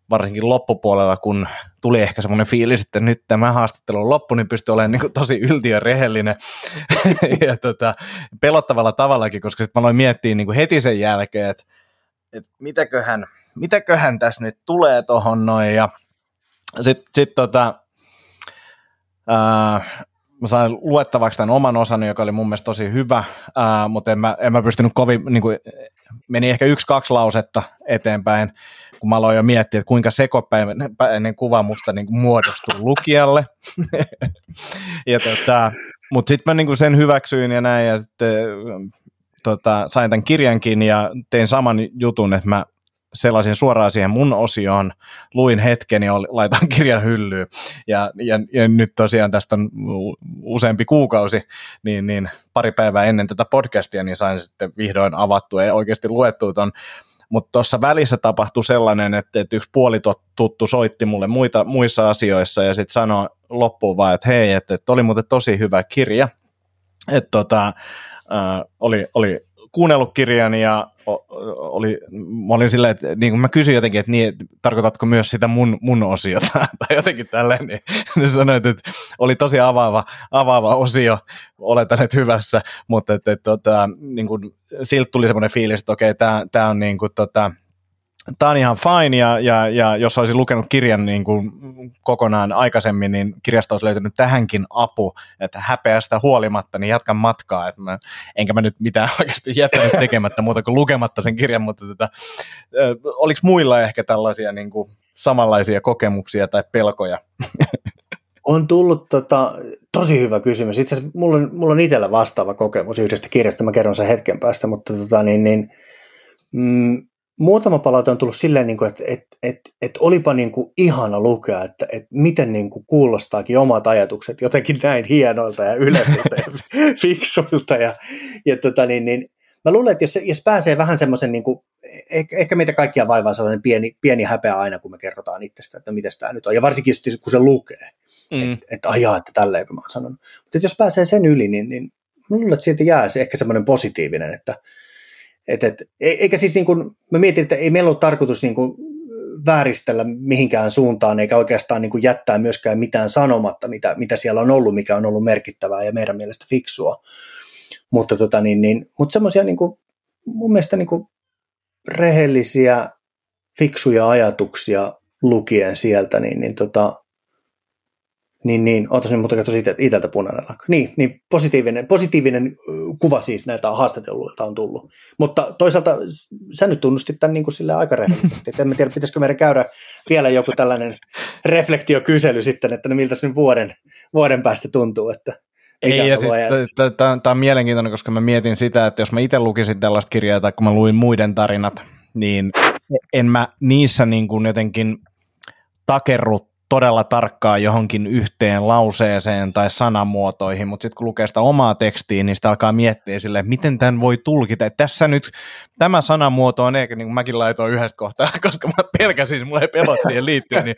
varsinkin loppupuolella, kun tuli ehkä semmoinen fiilis, että nyt tämä haastattelu on loppu, niin pystyi olemaan niin kuin tosi yltiörehellinen ja tota, pelottavalla tavallakin, koska sitten mä aloin miettiä niin kuin heti sen jälkeen, että, että mitäköhän Mitäköhän tässä nyt tulee tohon noin, ja sitten sit tota, äh, mä sain luettavaksi tämän oman osani, joka oli mun mielestä tosi hyvä, äh, mutta en mä, en mä pystynyt kovin, niin kuin, meni ehkä yksi, kaksi lausetta eteenpäin, kun mä aloin jo miettiä, että kuinka sekopäinen kuva musta niin kuin muodostui lukijalle, ja tota, mutta sitten mä niin kuin sen hyväksyin ja näin, ja sitten tota, sain tämän kirjankin, ja tein saman jutun, että mä sellaisin suoraan siihen mun osioon, luin hetken ja laitan kirjan hyllyyn. Ja, ja, ja nyt tosiaan tästä on useampi kuukausi, niin, niin pari päivää ennen tätä podcastia, niin sain sitten vihdoin avattua ja oikeasti luettua ton. Mutta tuossa välissä tapahtui sellainen, että, että yksi puolituttu soitti mulle muita, muissa asioissa ja sitten sanoi loppuun vaan, että hei, että, että oli muuten tosi hyvä kirja. Että tota, äh, oli... oli kuunnellut kirjan ja oli, mä olin silleen, että niin kuin mä kysyin jotenkin, että, niin, että tarkoitatko myös sitä mun, mun osiota tai jotenkin tälleen, niin, niin sanoit, että oli tosi avaava, avaava osio, oletan, että hyvässä, mutta että, että, että, niin kuin, siltä tuli semmoinen fiilis, että okei, okay, tämä on, niin kuin, tota, on ihan fine ja, ja, ja jos olisin lukenut kirjan niin kuin kokonaan aikaisemmin, niin kirjasta olisi löytynyt tähänkin apu, että häpeästä huolimatta, niin jatkan matkaa. Että mä, enkä mä nyt mitään oikeasti jättänyt tekemättä muuta kuin lukematta sen kirjan, mutta tätä, oliko muilla ehkä tällaisia niin kuin samanlaisia kokemuksia tai pelkoja? On tullut tota, tosi hyvä kysymys. Itse asiassa mulla on, mulla on itsellä vastaava kokemus yhdestä kirjasta, mä kerron sen hetken päästä, mutta tota, niin, niin, mm, muutama palaute on tullut silleen, että, että, että, että olipa niin kuin ihana lukea, että, että miten niin kuin kuulostaakin omat ajatukset jotenkin näin hienoilta ja ylemmiltä ja fiksuilta. Ja, ja tota niin, niin, mä luulen, että jos, jos pääsee vähän semmoisen, niin kuin, ehkä meitä kaikkia vaivaa sellainen pieni, pieni häpeä aina, kun me kerrotaan itsestä, että miten tämä nyt on. Ja varsinkin, kun se lukee, mm. että et, ajaa, että tälleen, kun mä oon sanonut. Mutta jos pääsee sen yli, niin, niin mä luulen, että siitä jää se ehkä semmoinen positiivinen, että Et, et, eikä siis niin kuin, mä mietin, että ei meillä ole tarkoitus niin kuin vääristellä mihinkään suuntaan, eikä oikeastaan niin kuin jättää myöskään mitään sanomatta, mitä, mitä siellä on ollut, mikä on ollut merkittävää ja meidän mielestä fiksua. Mutta, tota niin, niin, mutta semmoisia niin kuin, mun mielestä niin kuin rehellisiä, fiksuja ajatuksia lukien sieltä, niin, niin, tota, niin, niin ootas nyt, mutta katsotaan itältä punainen lakka. Niin, niin positiivinen, positiivinen kuva siis näitä haastatelluilta on tullut. Mutta toisaalta sä nyt tunnustit tämän niin kuin silleen aika rehellisesti. En tiedä, pitäisikö meidän käydä vielä joku tällainen reflektiokysely sitten, että no miltä se nyt vuoden, vuoden päästä tuntuu, että ei, ja siis tämä on mielenkiintoinen, koska mä mietin sitä, että jos mä itse lukisin tällaista kirjaa tai kun mä luin muiden tarinat, niin en mä niissä niin kuin jotenkin takerru todella tarkkaan johonkin yhteen lauseeseen tai sanamuotoihin, mutta sitten kun lukee sitä omaa tekstiä, niin sitä alkaa miettiä silleen, että miten tämän voi tulkita. Että tässä nyt tämä sanamuoto on, eikä niin kuin mäkin laitoin yhdestä kohtaa, koska mä pelkäsin, mulla ei pelot siihen liittyy, niin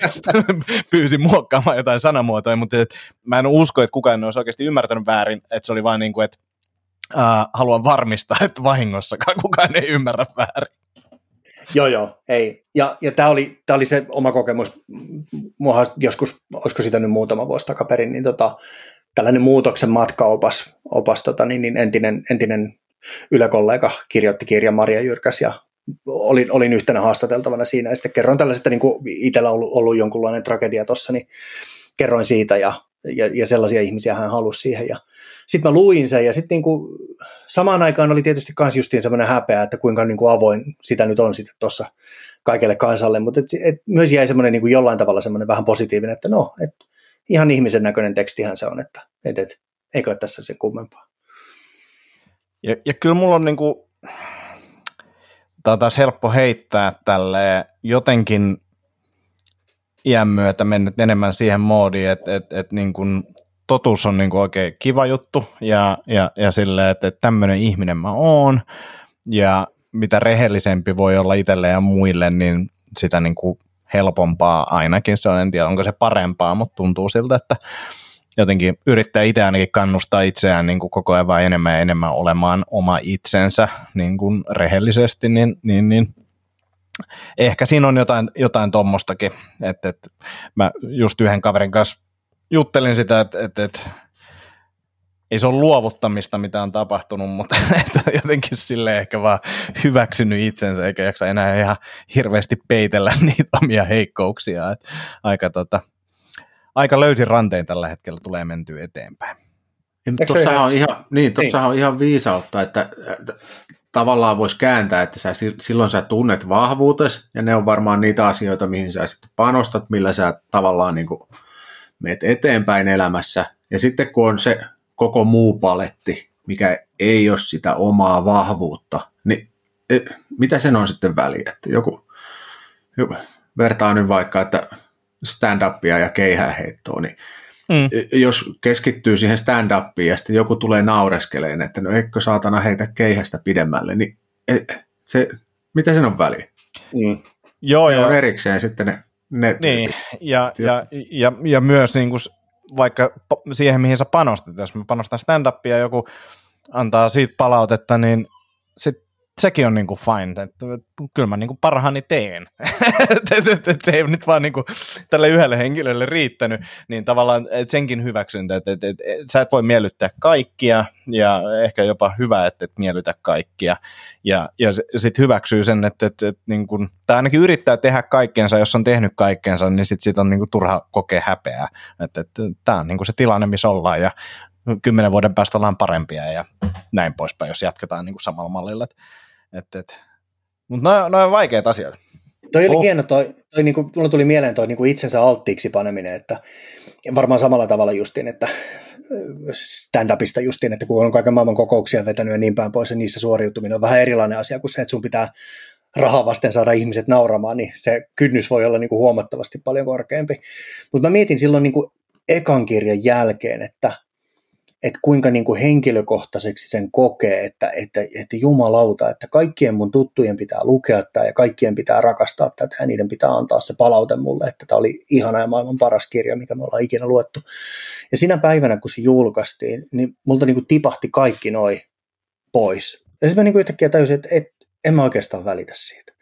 pyysin muokkaamaan jotain sanamuotoja, mutta mä en usko, että kukaan olisi oikeasti ymmärtänyt väärin, että se oli vain niin kuin, että äh, haluan varmistaa, että vahingossakaan kukaan ei ymmärrä väärin. Joo, joo, ei. Ja, ja tämä oli, oli se oma kokemus. Muahan joskus, olisiko sitä nyt muutama vuosi takaperin, niin tota, tällainen muutoksen matkaopas, opas, tota, niin, niin entinen, entinen yläkollega kirjoitti kirjan Maria Jyrkäs, ja olin, olin yhtenä haastateltavana siinä, ja sitten kerroin tällaisesta, niin kuin itsellä on ollut, ollut jonkunlainen tragedia tuossa, niin kerroin siitä, ja, ja, ja sellaisia ihmisiä hän halusi siihen, ja sitten mä luin sen, ja sitten niin kuin samaan aikaan oli tietysti kans justiin semmoinen häpeä, että kuinka niin kuin avoin sitä nyt on sitten tuossa kaikelle kansalle, mutta et, et myös jäi semmoinen niin kuin jollain tavalla semmoinen vähän positiivinen, että no, et ihan ihmisen näköinen tekstihän se on, että et, et, eikö ole tässä se kummempaa. Ja, ja kyllä mulla on niin kuin, tämä on taas helppo heittää tälleen jotenkin iän myötä mennyt enemmän siihen moodiin, että et, et niin kuin totuus on niinku oikein kiva juttu ja, ja, ja silleen, että tämmöinen ihminen mä oon ja mitä rehellisempi voi olla itselle ja muille, niin sitä niinku helpompaa ainakin. Se on, en tiedä, onko se parempaa, mutta tuntuu siltä, että jotenkin yrittää itse ainakin kannustaa itseään niinku koko ajan vaan enemmän ja enemmän olemaan oma itsensä niinku rehellisesti, niin, niin, niin ehkä siinä on jotain, jotain tommostakin. Et, et, mä just yhden kaverin kanssa juttelin sitä, että, että, että ei se ole luovuttamista, mitä on tapahtunut, mutta että jotenkin silleen ehkä vaan hyväksynyt itsensä, eikä jaksa enää ihan hirveästi peitellä niitä omia heikkouksia. Että aika, tota, aika löysin rantein tällä hetkellä tulee mentyä eteenpäin. Tuossahan on ihan, niin, tuossahan on ihan viisautta, että tavallaan voisi kääntää, että sä, silloin sä tunnet vahvuutesi, ja ne on varmaan niitä asioita, mihin sä sitten panostat, millä sä tavallaan niin kuin meet eteenpäin elämässä, ja sitten kun on se koko muu paletti, mikä ei ole sitä omaa vahvuutta, niin mitä sen on sitten väliä? Että joku, joku vertaa nyt vaikka, että stand-upia ja keihäänheittoa, niin mm. jos keskittyy siihen stand-upiin ja sitten joku tulee naureskeleen, että no eikö saatana heitä keihästä pidemmälle, niin se, mitä sen on väliä? Mm. Joo, joo. On erikseen sitten ne Ne, niin, ja, ja, ja, ja myös niin kuin vaikka siihen, mihin sä panostat, jos mä panostan stand-upia ja joku antaa siitä palautetta, niin sit sekin on niin kuin fine, että kyllä mä niin kuin parhaani teen, että se ei nyt vaan niin kuin tälle yhdelle henkilölle riittänyt, niin tavallaan senkin hyväksyntä, että et, et, et, sä et voi miellyttää kaikkia ja ehkä jopa hyvä, että et miellytä kaikkia ja, ja sitten hyväksyy sen, että et, et, niin kuin, tai ainakin yrittää tehdä kaikkensa, jos on tehnyt kaikkensa, niin sitten sit on niin kuin turha kokea häpeää, että et, tämä on niin kuin se tilanne, missä ollaan ja kymmenen vuoden päästä ollaan parempia ja näin poispäin, jos jatketaan niin kuin samalla mallilla. Mutta no, no on vaikeat asiat. Toi oli oh. hieno, toi, toi, niinku, mulla tuli mieleen toi niinku itsensä alttiiksi paneminen, että varmaan samalla tavalla justiin, että stand-upista justiin, että kun on kaiken maailman kokouksia vetänyt ja niin päin pois, ja niissä suoriutuminen on vähän erilainen asia kuin se, että sun pitää rahaa vasten saada ihmiset nauramaan, niin se kynnys voi olla niin kuin huomattavasti paljon korkeampi. Mutta mä mietin silloin niin kuin ekan kirjan jälkeen, että, että kuinka niin kuin henkilökohtaiseksi sen kokee, että, että, että jumalauta, että kaikkien mun tuttujen pitää lukea tämä ja kaikkien pitää rakastaa tätä ja niiden pitää antaa se palaute mulle, että tämä oli ihana ja maailman paras kirja, mikä me ollaan ikinä luettu. Ja sinä päivänä, kun se julkaistiin, niin multa niin kuin tipahti kaikki noi pois. Ja sitten mä niin kuin yhtäkkiä täysin, että et, en mä oikeastaan välitä siitä.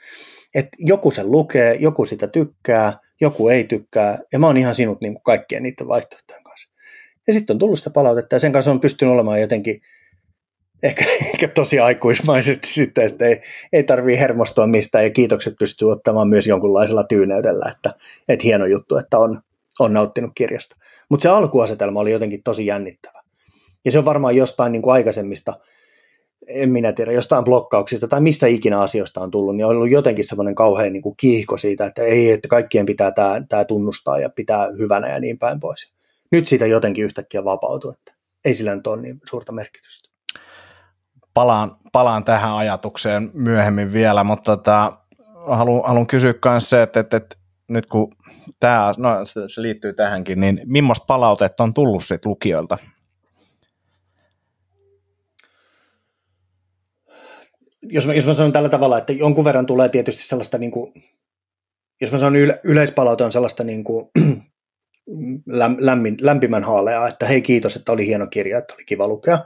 Että joku sen lukee, joku sitä tykkää, joku ei tykkää, ja mä oon ihan sinut niin kuin kaikkien niiden vaihtoehtojen kanssa. Ja sitten on tullut sitä palautetta, ja sen kanssa on pystynyt olemaan jotenkin, ehkä, ehkä tosi aikuismaisesti sitten, että ei, ei tarvii hermostua mistään, ja kiitokset pystyy ottamaan myös jonkunlaisella tyyneydellä, että et hieno juttu, että on, on nauttinut kirjasta. Mutta se alkuasetelma oli jotenkin tosi jännittävä. Ja se on varmaan jostain niin kuin aikaisemmista, en minä tiedä, jostain blokkauksista tai mistä ikinä asioista on tullut, niin on ollut jotenkin semmoinen kauhean niin kuin kiihko siitä, että ei, että kaikkien pitää tämä, tämä tunnustaa ja pitää hyvänä ja niin päin pois. Nyt siitä jotenkin yhtäkkiä vapautuu, että ei sillä nyt ole niin suurta merkitystä. Palaan, palaan tähän ajatukseen myöhemmin vielä, mutta tota, haluan, haluan kysyä myös se, että, että, että nyt kun tämä, no se liittyy tähänkin, niin millaista palautetta on tullut siitä lukijoilta? Jos mä, jos mä sanon tällä tavalla, että jonkun verran tulee tietysti sellaista, niin kuin, jos mä sanon yle, yleispalaute on sellaista niin kuin, lämmin, lämpimän haaleaa, että hei kiitos, että oli hieno kirja, että oli kiva lukea.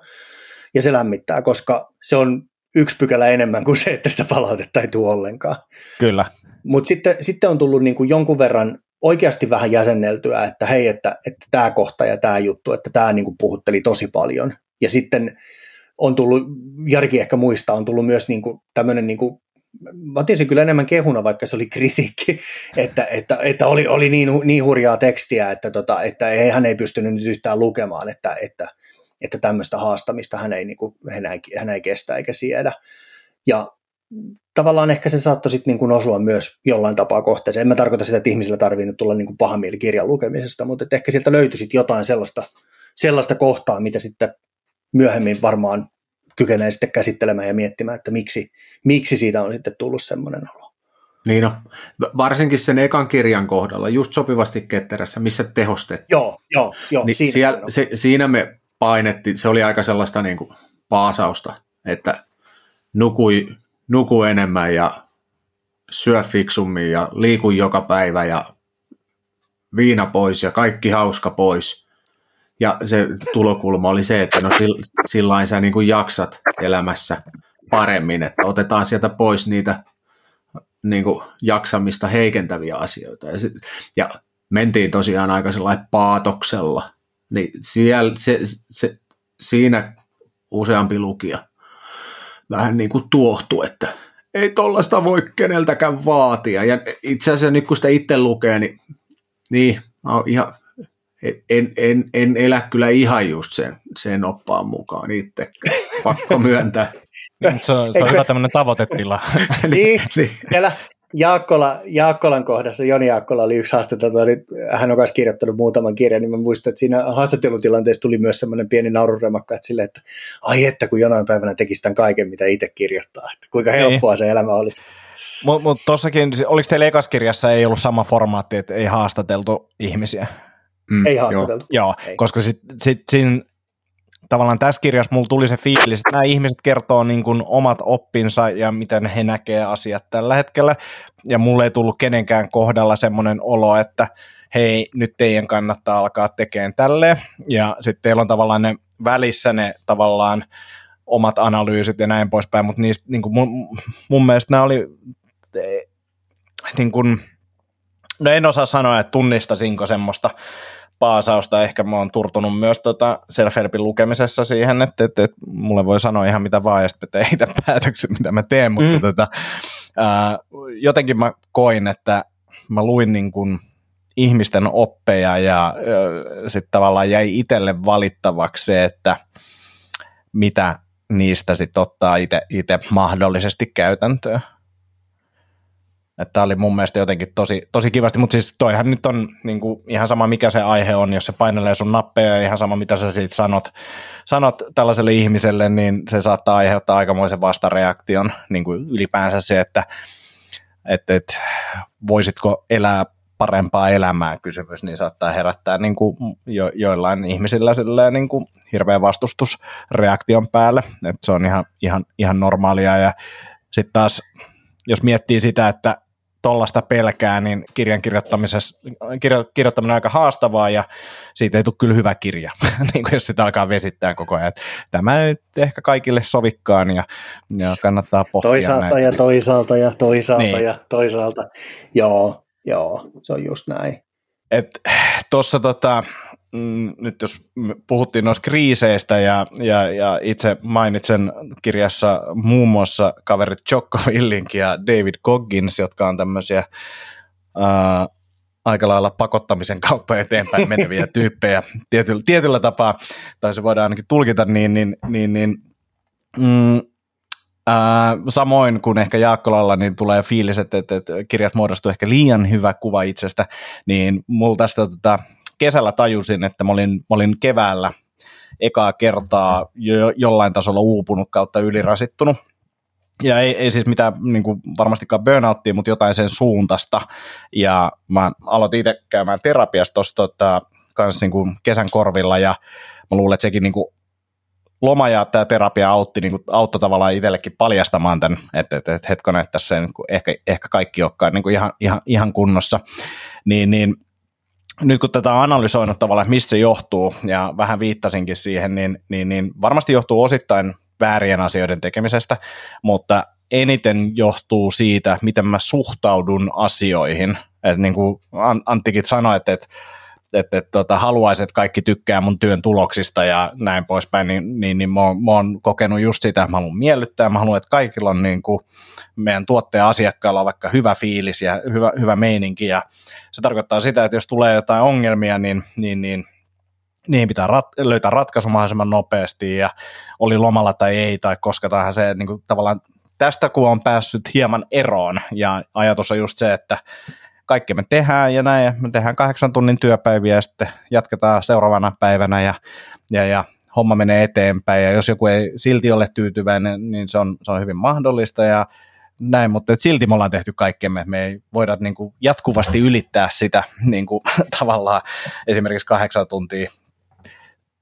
Ja se lämmittää, koska se on yksi pykälä enemmän kuin se, että sitä palautetta ei tule ollenkaan. Kyllä. Mutta sitten, sitten on tullut niin kuin jonkun verran oikeasti vähän jäsenneltyä, että hei, että tämä kohta ja tämä juttu, että tämä niin kuin puhutteli tosi paljon. Ja sitten on tullut, Jarikin ehkä muistaa, on tullut myös niinku tämmöinen, niinku, mä otin sen kyllä enemmän kehuna, vaikka se oli kritiikki, että, että, että oli, oli niin, niin hurjaa tekstiä, että, tota, että hän ei pystynyt nyt yhtään lukemaan, että, että, että tämmöistä haastamista hän ei, niinku, hän, ei, hän ei kestä eikä siedä. Ja tavallaan ehkä se saattoi sitten niinku osua myös jollain tapaa kohteeseen. En mä tarkoita sitä, että ihmisillä tarvii nyt tulla niinku paha mieli kirjan lukemisesta, mutta ehkä sieltä löytyi sitten jotain sellaista, sellaista kohtaa, mitä sitten myöhemmin varmaan kykenee sitten käsittelemään ja miettimään, että miksi, miksi siitä on sitten tullut semmoinen olo. Niin on. Varsinkin sen ekan kirjan kohdalla, just sopivasti Ketterässä, missä tehostettiin. Joo, joo, joo. Niin siinä, siellä, se, siinä me painettiin, se oli aika sellaista niin kuin paasausta, että nukui, nuku enemmän ja syö fiksummin ja liiku joka päivä ja viina pois ja kaikki hauska pois. Ja se tulokulma oli se, että no sillain sä niin kuin jaksat elämässä paremmin, että otetaan sieltä pois niitä niin kuin jaksamista heikentäviä asioita. Ja, se, ja mentiin tosiaan aika sellainen paatoksella, niin siellä, se, se, siinä useampi lukija vähän niin kuin tuohtui, että ei tollaista voi keneltäkään vaatia. Ja itse asiassa nyt kun sitä itse lukee, niin, niin mä oon ihan... En, en, en elä kyllä ihan just sen, sen oppaan mukaan itse. Pakko myöntää. Se on, se on hyvä tämmöinen tavoitetila. niin, niin. Siellä Jaakkola, Jaakkolan kohdassa, Joni Jaakkola oli yksi haastateltava, hän on myös kirjoittanut muutaman kirjan, niin mä muistan, että siinä haastattelutilanteessa tuli myös semmoinen pieni naururemakka, että sille, että ai että kun jonain päivänä tekisi tämän kaiken, mitä itse kirjoittaa, että kuinka helppoa niin se elämä olisi. Mutta mut tossakin, oliko teillä ekas kirjassa ei ollut sama formaatti, että ei haastateltu ihmisiä? Mm, ei haastateltu. Joo, joo, koska sitten sit, tavallaan tässä kirjassa mulla tuli se fiilis, että nämä ihmiset kertoo niin kuin omat oppinsa ja miten he näkee asiat tällä hetkellä, ja mulle ei tullut kenenkään kohdalla semmoinen olo, että hei, nyt teidän kannattaa alkaa tekemään tälleen, ja sitten teillä on tavallaan ne välissä ne tavallaan omat analyysit ja näin poispäin, mutta niistä, niin kuin mun, mun mielestä nämä oli niin kuin... No en osaa sanoa, että tunnistasinko semmoista paasausta. Ehkä mä oon turtunut myös tota self-helpin lukemisessa siihen, että, että, että mulle voi sanoa ihan mitä vaan, ja sitten mä teen itse päätökset, mitä mä teen, mutta mm. tota, ää, jotenkin mä koin, että mä luin niin kuin ihmisten oppeja, ja sitten tavallaan jäi itselle valittavaksi se, että mitä niistä sitten ottaa itse mahdollisesti käytäntöön. Tämä oli mun mielestä jotenkin tosi, tosi kivasti, mutta siis toihan nyt on niin kuin, ihan sama, mikä se aihe on, jos se painelee sun nappeja, ihan sama, mitä sä siitä sanot, sanot tällaiselle ihmiselle, niin se saattaa aiheuttaa aikamoisen vastareaktion, niin kuin ylipäänsä se, että et, et, voisitko elää parempaa elämää kysymys, niin saattaa herättää niin kuin jo, joillain ihmisillä silleen, niin kuin hirveä vastustus reaktion päälle, että se on ihan, ihan, ihan normaalia, ja sitten taas jos miettii sitä, että tollaista pelkää, niin kirjan kirjoittamisessa, kirjo, kirjoittaminen on aika haastavaa, ja siitä ei tule kyllä hyvä kirja, niin kuin jos sitä alkaa vesittää koko ajan. Tämä ei ehkä kaikille sovikkaan, ja, ja kannattaa pohtia toisaalta näitä. Ja toisaalta ja toisaalta niin. ja toisaalta. Joo, joo, se on just näin. Tuossa tota, nyt jos puhuttiin noista kriiseistä ja, ja, ja itse mainitsen kirjassa muun muassa kaverit Jocko Willink ja David Goggins, jotka on tämmöisiä ää, aika lailla pakottamisen kautta eteenpäin meneviä tyyppejä tietyllä, tietyllä tapaa, tai se voidaan ainakin tulkita niin, niin, niin, niin mm, Äh, samoin kuin ehkä Jaakkolalla, niin tulee fiilis, että, että, että kirjat muodostuu ehkä liian hyvä kuva itsestä, niin mulla tästä tota, kesällä tajusin, että mä olin, mä olin keväällä ekaa kertaa jo, jollain tasolla uupunut kautta ylirasittunut, ja ei, ei siis mitään niin kuin varmastikaan burnouttia, mutta jotain sen suuntaista, ja mä aloitin itse käymään terapiassa tuossa tota, kans niin kuin kesän korvilla, ja mä luulen, että sekin niin kuin loma ja tämä terapia autti, niin kuin, auttoi tavallaan itsellekin paljastamaan tämän, että, että, että hetkona, että tässä ei niin kuin, ehkä, ehkä kaikki olekaan niin kuin ihan, ihan, ihan kunnossa. Niin, niin, nyt kun tätä on analysoinut tavallaan, että mistä se johtuu, ja vähän viittasinkin siihen, niin, niin, niin varmasti johtuu osittain väärien asioiden tekemisestä, mutta eniten johtuu siitä, miten mä suhtaudun asioihin. Et niin kuin Anttikin sanoi, että että et, tota, haluaisin, että kaikki tykkää mun työn tuloksista ja näin poispäin, niin, niin, niin mä, oon, mä oon kokenut just sitä, että mä haluan miellyttää, mä haluan, että kaikilla on niin kuin meidän tuottaja-asiakkailla on vaikka hyvä fiilis ja hyvä, hyvä meininki, ja se tarkoittaa sitä, että jos tulee jotain ongelmia, niin, niin, niin niihin pitää rat, löytää ratkaisu mahdollisimman nopeasti, ja oli lomalla tai ei, tai koska tahansa se niin kuin, tavallaan tästä kun on päässyt hieman eroon, ja ajatus on just se, että kaikki me tehdään ja näin, me tehdään kahdeksan tunnin työpäiviä ja sitten jatketaan seuraavana päivänä ja, ja, ja homma menee eteenpäin. Ja jos joku ei silti ole tyytyväinen, niin se on, se on hyvin mahdollista ja näin, mutta silti me ollaan tehty kaikkemme. Me ei voida niin kuin jatkuvasti ylittää sitä niin kuin, tavallaan esimerkiksi kahdeksan tuntia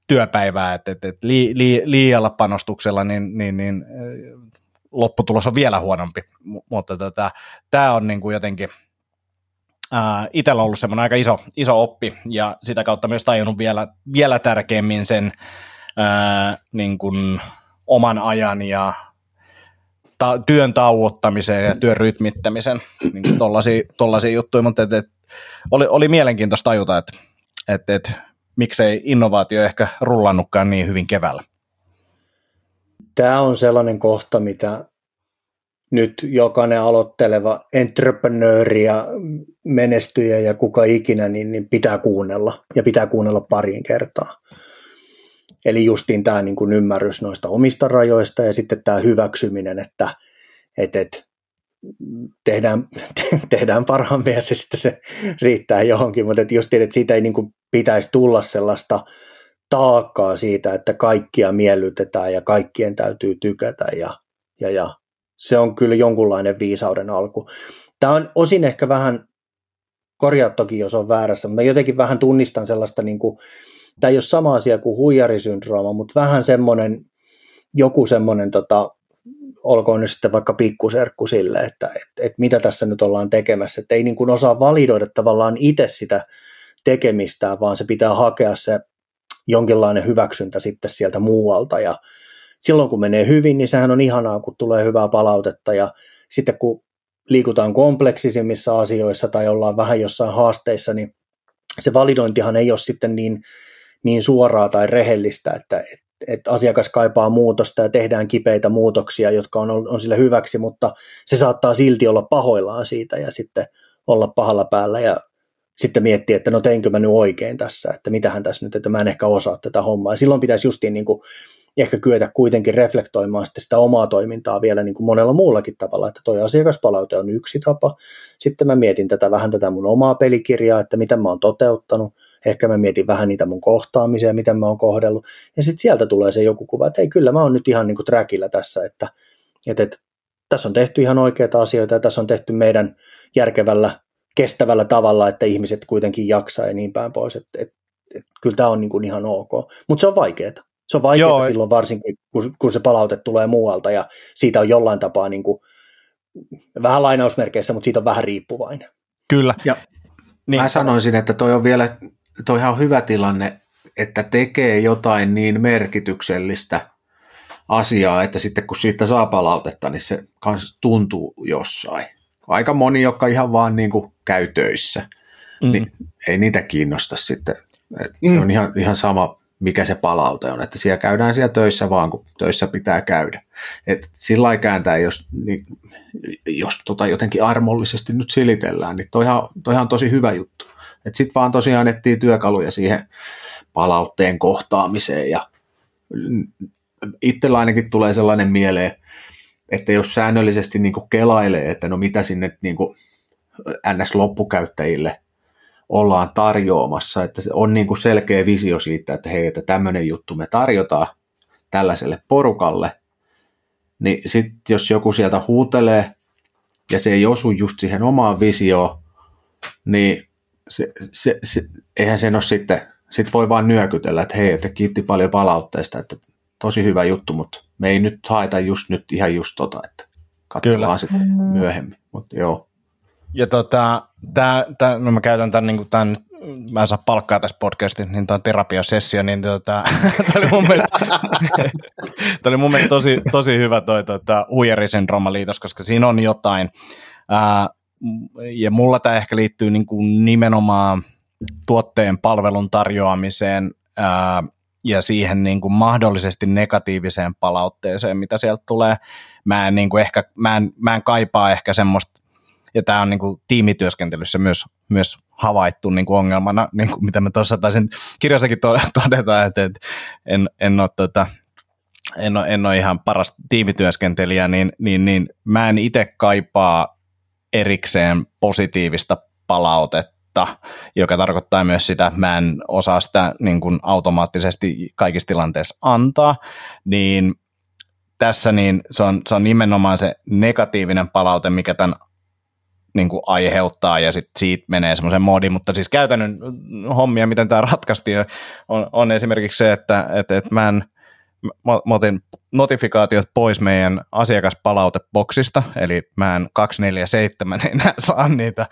työpäivää, että et, et li, li, liialla panostuksella niin, niin, niin lopputulos on vielä huonompi, mutta tota, tämä on niin kuin jotenkin itsellä on ollut semmoinen aika iso, iso oppi ja sitä kautta myös tajunnut vielä, vielä tärkeämmin sen ää, niin kuin oman ajan ja ta- työn tauottamisen ja työn rytmittämisen, niin kuin tollaisia, tollaisia juttuja, mutta et, et, oli, oli mielenkiintoista tajuta, että et, et, miksei innovaatio ehkä rullannutkaan niin hyvin keväällä. Tämä on sellainen kohta, mitä nyt jokainen aloitteleva entreprenööri ja menestyjä ja kuka ikinä, niin, niin pitää kuunnella ja pitää kuunnella pariin kertaa. Eli justiin tämä niin kuin ymmärrys noista omista rajoista ja sitten tämä hyväksyminen, että et, et, tehdään, te, tehdään parhaamme ja se sitten se riittää johonkin, mutta et justiin, että siitä ei niin kuin pitäisi tulla sellaista taakkaa siitä, että kaikkia miellytetään ja kaikkien täytyy tykätä ja, ja, ja se on kyllä jonkunlainen viisauden alku. Tämä on osin ehkä vähän, korjaa toki jos on väärässä, mutta mä jotenkin vähän tunnistan sellaista, niin kuin, tämä ei ole sama asia kuin huijarisyndrooma, mutta vähän semmoinen, joku semmoinen, tota, olkoon nyt sitten vaikka pikkuserkku sille, että et, et mitä tässä nyt ollaan tekemässä. Että ei niin kuin osaa validoida tavallaan itse sitä tekemistään, vaan se pitää hakea se jonkinlainen hyväksyntä sitten sieltä muualta ja silloin kun menee hyvin, niin sehän on ihanaa, kun tulee hyvää palautetta ja sitten kun liikutaan kompleksisimmissa asioissa tai ollaan vähän jossain haasteissa, niin se validointihan ei ole sitten niin, niin suoraa tai rehellistä, että et, et asiakas kaipaa muutosta ja tehdään kipeitä muutoksia, jotka on, on sille hyväksi, mutta se saattaa silti olla pahoillaan siitä ja sitten olla pahalla päällä ja sitten miettiä, että no teinkö mä nyt oikein tässä, että mitähän tässä nyt, että mä en ehkä osaa tätä hommaa. Ja silloin pitäisi justiin niin kuin ja ehkä kyetä kuitenkin reflektoimaan sitten sitä omaa toimintaa vielä niin kuin monella muullakin tavalla, että toi asiakaspalaute on yksi tapa. Sitten mä mietin tätä vähän tätä mun omaa pelikirjaa, että miten mä oon toteuttanut. Ehkä mä mietin vähän niitä mun kohtaamisia, miten mä oon kohdellut. Ja sitten sieltä tulee se joku kuva, että ei, kyllä mä oon nyt ihan niin kuin trackillä tässä, että, että, että tässä on tehty ihan oikeita asioita ja tässä on tehty meidän järkevällä, kestävällä tavalla, että ihmiset kuitenkin jaksaa ja niin päin pois. Että, että, että kyllä tämä on niin kuin ihan ok, mutta se on vaikeaa. Se on vaikeaa Joo. silloin varsinkin, kun, kun se palaute tulee muualta ja siitä on jollain tapaa niin kuin, vähän lainausmerkeissä, mutta siitä on vähän riippuvainen. Kyllä. Ja, niin. Mä sanoisin, että toi on vielä... Toihan on hyvä tilanne, että tekee jotain niin merkityksellistä asiaa, että sitten kun siitä saa palautetta, niin se kans tuntuu jossain. Aika moni, joka ihan vaan niin kuin käy töissä, mm. niin ei niitä kiinnosta sitten. Mm. On ihan, ihan sama, mikä se palaute on, että siellä käydään siellä töissä vaan, kun töissä pitää käydä. Et sillä lailla kääntää, jos, niin, jos tota jotenkin armollisesti nyt silitellään, niin toihan, toihan on tosi hyvä juttu. Että sitten vaan tosiaan etsii työkaluja siihen palautteen kohtaamiseen ja itsellä ainakin tulee sellainen mieleen, että jos säännöllisesti niinku kelailee, että no mitä sinne niinku N S-loppukäyttäjille ollaan tarjoamassa, että on niinku selkeä visio siitä, että hei, että tämmöinen juttu me tarjotaan tällaiselle porukalle, niin sitten jos joku sieltä huutelee ja se ei osu just siihen omaan visioon, niin Se, se, se, eihän sen ole sitten, sit voi vaan nyökytellä, että hei, että kiitti paljon palautteesta, että tosi hyvä juttu, mutta me ei nyt haeta just nyt ihan just tota, että katsotaan sitten myöhemmin, mutta joo. Ja tota, tää, tää, no mä käytän tämän, niin tämän, mä en saa palkkaa tässä podcastin, niin tämä on terapiasessio, niin tota, tämä oli mun mielestä, oli mun mielestä tosi, tosi hyvä toi tota, huijarisyndroomaliitos, koska siinä on jotain, ää, ja mulla tämä ehkä liittyy niin kuin nimenomaan tuotteen palvelun tarjoamiseen ää, ja siihen niin kuin mahdollisesti negatiiviseen palautteeseen, mitä sieltä tulee. Mä en, niin kuin ehkä, mä en, mä en kaipaa ehkä semmoista, ja tämä on niin kuin tiimityöskentelyssä myös, myös havaittu niin kuin ongelmana, niin kuin mitä mä tuossa taisin kirjassakin todeta, että en, en ole tota... En ole, en ole ihan paras tiimityöskentelijä, niin, niin, niin mä en itse kaipaa erikseen positiivista palautetta, joka tarkoittaa myös sitä, että mä en osaa sitä niin kuin automaattisesti kaikissa tilanteissa antaa, niin tässä niin se on, se on nimenomaan se negatiivinen palaute, mikä tämän niin kuin aiheuttaa, ja sitten siitä menee semmoisen moodiin, mutta siis käytännön hommia, miten tämä ratkaistiin, on, on esimerkiksi se, että et, et mä en Mä otin notifikaatiot pois meidän asiakaspalauteboksista, eli mä en kaksi neljä seitsemän enää saa niitä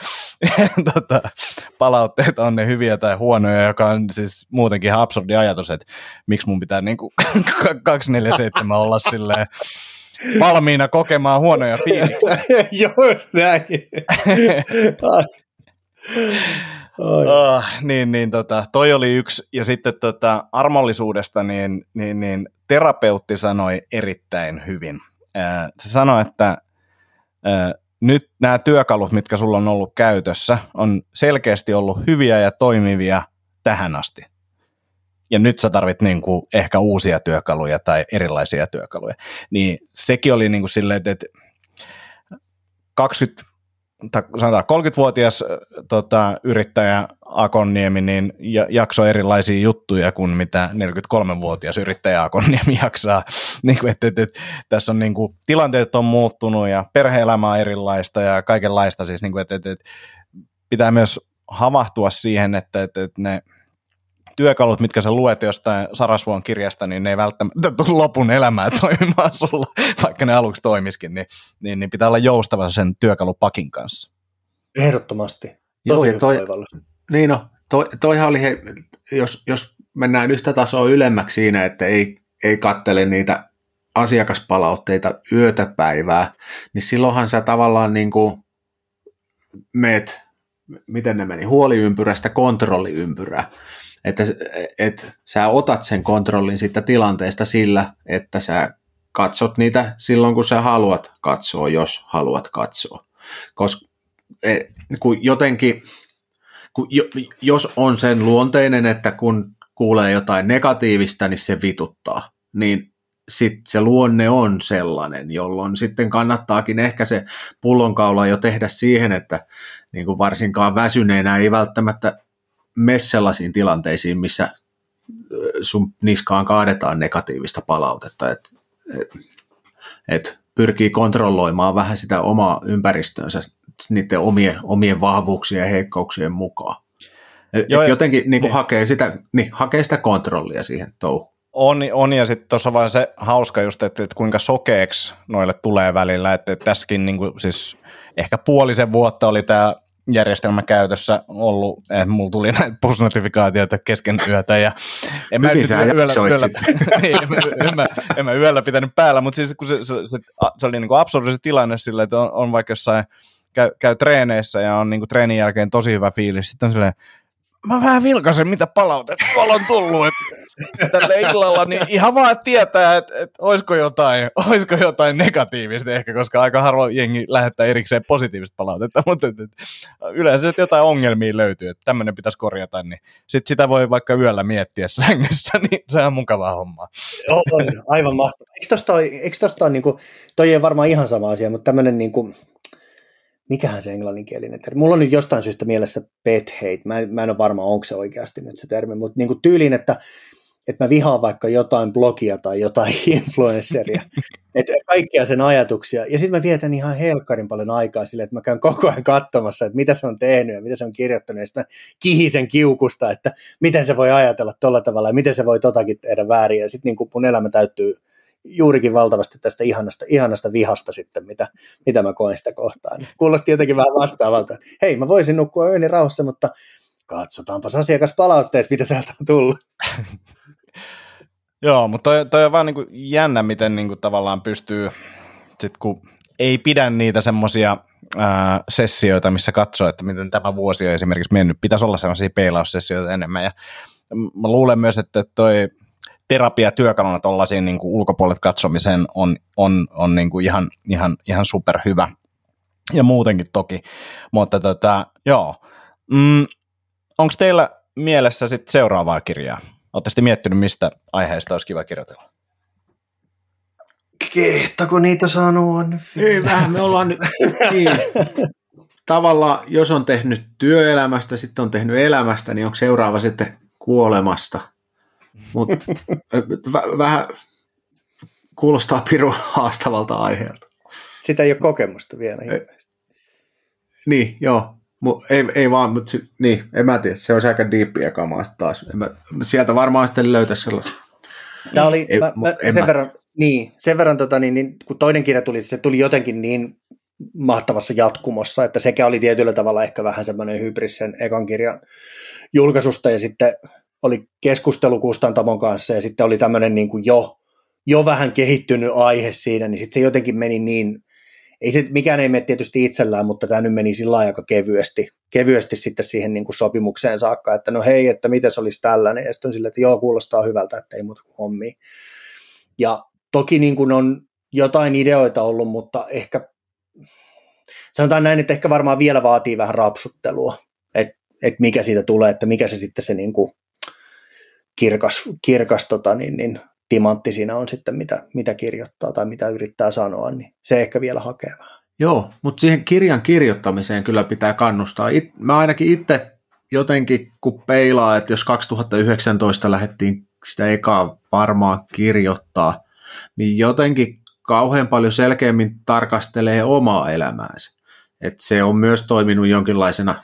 tota, palautteita, on ne hyviä tai huonoja, joka on siis muutenkin ihan absurdi ajatus, että miksi mun pitää niinku kaksi neljä seitsemän olla silleen valmiina kokemaan huonoja fiiliksiä. Just näin. Oh, niin, niin tota, toi oli yksi, ja sitten tota, armollisuudesta, niin, niin, niin terapeutti sanoi erittäin hyvin. Ää, se sanoi, että ää, nyt nämä työkalut, mitkä sulla on ollut käytössä, on selkeästi ollut hyviä ja toimivia tähän asti. Ja nyt sä tarvit niinku ehkä uusia työkaluja tai erilaisia työkaluja. Niin sekin oli niinku silleen, että kaksikymmentä sanotaan kolmekymmentävuotias tota, yrittäjä Akonniemi niin jaksoi erilaisia juttuja kuin mitä neljäkymmentäkolmevuotias yrittäjä Akonniemi jaksaa. Niin kuin, et, et, et, tässä on niin kuin, tilanteet on muuttunut ja perhe-elämä on erilaista ja kaikenlaista. Siis, niin kuin, et, et, et, pitää myös havahtua siihen, että et, et ne työkalut, mitkä sä luet jostain Sarasvuon kirjasta, niin ne ei välttämättä tule lopun elämää toimimaan sulla, vaikka ne aluksi toimisikin, niin, niin, niin pitää olla joustava sen työkalupakin kanssa. Ehdottomasti. Joo, ja toi, niin no, toi, toihan oli, he, jos, jos mennään yhtä tasoa ylemmäksi siinä, että ei, ei katsele niitä asiakaspalautteita yötä päivää, niin silloinhan sä tavallaan niin kuin meet, miten ne meni, huoliympyrästä kontrolliympyrää. Että et, sä otat sen kontrollin siitä tilanteesta sillä, että sä katsot niitä silloin, kun sä haluat katsoa, jos haluat katsoa. Koska et, kun jotenkin, kun jo, jos on sen luonteinen, että kun kuulee jotain negatiivista, niin se vituttaa. niin sitten se luonne on sellainen, jolloin sitten kannattaakin ehkä se pullonkaula jo tehdä siihen, että niin kuin varsinkaan väsyneenä ei välttämättä mene sellaisiin tilanteisiin, missä sun niskaan kaadetaan negatiivista palautetta, että et, et pyrkii kontrolloimaan vähän sitä omaa ympäristöönsä niiden omien, omien vahvuuksien ja heikkouksien mukaan. Joo, jotenkin niin kuin hakee, sitä, niin, hakee sitä kontrollia siihen touhuun. On, on ja sitten tuossa vaan se hauska just, että, että kuinka sokeeksi noille tulee välillä, että, että tässäkin niin kuin, siis ehkä puolisen vuotta oli tämä järjestelmä käytössä ollut, että mulla tuli näitä push-notifikaatioita kesken yötä ja en mä, yöllä, yöllä, niin, en, mä, en mä yöllä pitänyt päällä, mutta siis kun se, se, se, se oli niin kuin absurdi se tilanne sillä, että on, on vaikka jossain, käy, käy treeneissä ja on niin kuin treenin jälkeen tosi hyvä fiilis, sitten on silleen, mä vähän vilkasen, mitä palautetta tuolla on tullut, että tällä illalla niin ihan vaan tietää, että, että olisiko, jotain, olisiko jotain negatiivista ehkä, koska aika harvoin jengi lähettää erikseen positiivista palautetta, mutta että, että yleensä että jotain ongelmia löytyy, että tämmöinen pitäisi korjata, niin sit sitä voi vaikka yöllä miettiä sängyssä, niin se on mukavaa hommaa. Joo, on aivan mahtavaa. Eikö tosta ole, eikö tosta ole niin kuin, toi ei varmaan ihan sama asia, mutta tämmöinen niin kuin mikähän se englanninkielinen termi? Mulla on nyt jostain syystä mielessä pet hate. Mä en, mä en ole varma, onko se oikeasti nyt se termi, mutta niinku tyyliin, että, että mä vihaan vaikka jotain blogia tai jotain influenceria. Että kaikkia sen ajatuksia. Ja sitten mä vietän ihan helkkarin paljon aikaa sille, että mä käyn koko ajan katsomassa, että mitä se on tehnyt ja mitä se on kirjoittanut. Ja sitten mä kihisen kiukusta, että miten se voi ajatella tolla tavalla ja miten se voi totakin tehdä väärin. Ja sitten niinku mun elämä täyttyy juurikin valtavasti tästä ihanasta, ihanasta vihasta sitten, mitä, mitä mä koen sitä kohtaan. Kuulosti jotenkin vähän vastaavalta. Hei, mä voisin nukkua öini rauhassa, mutta katsotaanpas asiakaspalautteet, mitä täältä on tullut. Joo, mutta toi, toi on vaan niinku jännä, miten niinku tavallaan pystyy, sit kun ei pidä niitä semmoisia ää, sessioita, missä katsoo, että miten tämä vuosi on esimerkiksi mennyt. Pitäisi olla semmoisia peilaussessioita enemmän. Ja mä luulen myös, että toi terapiatyökaluna tuollaisiin niin kuin ulkopuolet katsomiseen on, on, on niin kuin ihan, ihan, ihan superhyvä. Ja muutenkin toki. Mutta tota, joo. Mm, onko teillä mielessä sitten seuraavaa kirjaa? Olette sitten miettinyt, mistä aiheesta olisi kiva kirjoitella? Kehtako niitä sanoa? Hyvä, me ollaan nyt niin. Tavallaan, jos on tehnyt työelämästä, sitten on tehnyt elämästä, niin onko seuraava sitten kuolemasta? Mutta v- vähän kuulostaa pirun haastavalta aiheelta. Sitä ei ole kokemusta vielä. Ei, niin, joo. Mu- ei, ei vaan, mutta si- niin, en mä tiedä. Se olisi aika diippiä kamaa taas. Mä, sieltä varmaan sitten löytäisi sellaisen. Tämä oli, ei, mä, mä, sen, mä. Verran, niin, sen verran, tota, niin, niin, kun toinen kirja tuli, se tuli jotenkin niin mahtavassa jatkumossa, että sekä oli tietyllä tavalla ehkä vähän semmoinen hybris sen ekan kirjan julkaisusta ja sitten oli keskustelu kustantamon kanssa ja sitten oli tämmöinen niin kuin jo, jo vähän kehittynyt aihe siinä, niin sitten se jotenkin meni niin, ei se, mikään ei mene tietysti itsellään, mutta tämä nyt meni sillä aika kevyesti, kevyesti sitten siihen niin kuin sopimukseen saakka, että no hei, että mitäs olisi tällainen, ja sitten on sillä, että joo, kuulostaa hyvältä, että ei muuta kuin hommia. Ja toki niin kuin on jotain ideoita ollut, mutta ehkä, sanotaan näin, että ehkä varmaan vielä vaatii vähän rapsuttelua, että et mikä siitä tulee, että mikä se sitten se niin kuin kirkas, kirkas tota, niin, niin, timantti siinä on sitten, mitä, mitä kirjoittaa tai mitä yrittää sanoa, niin se ehkä vielä hakee vähän. Joo, mutta siihen kirjan kirjoittamiseen kyllä pitää kannustaa. It, mä ainakin itse jotenkin, kun peilaa, että jos kaksituhattayhdeksäntoista lähdettiin sitä ekaa varmaan kirjoittaa, niin jotenkin kauhean paljon selkeämmin tarkastelee omaa elämäänsä. Että se on myös toiminut jonkinlaisena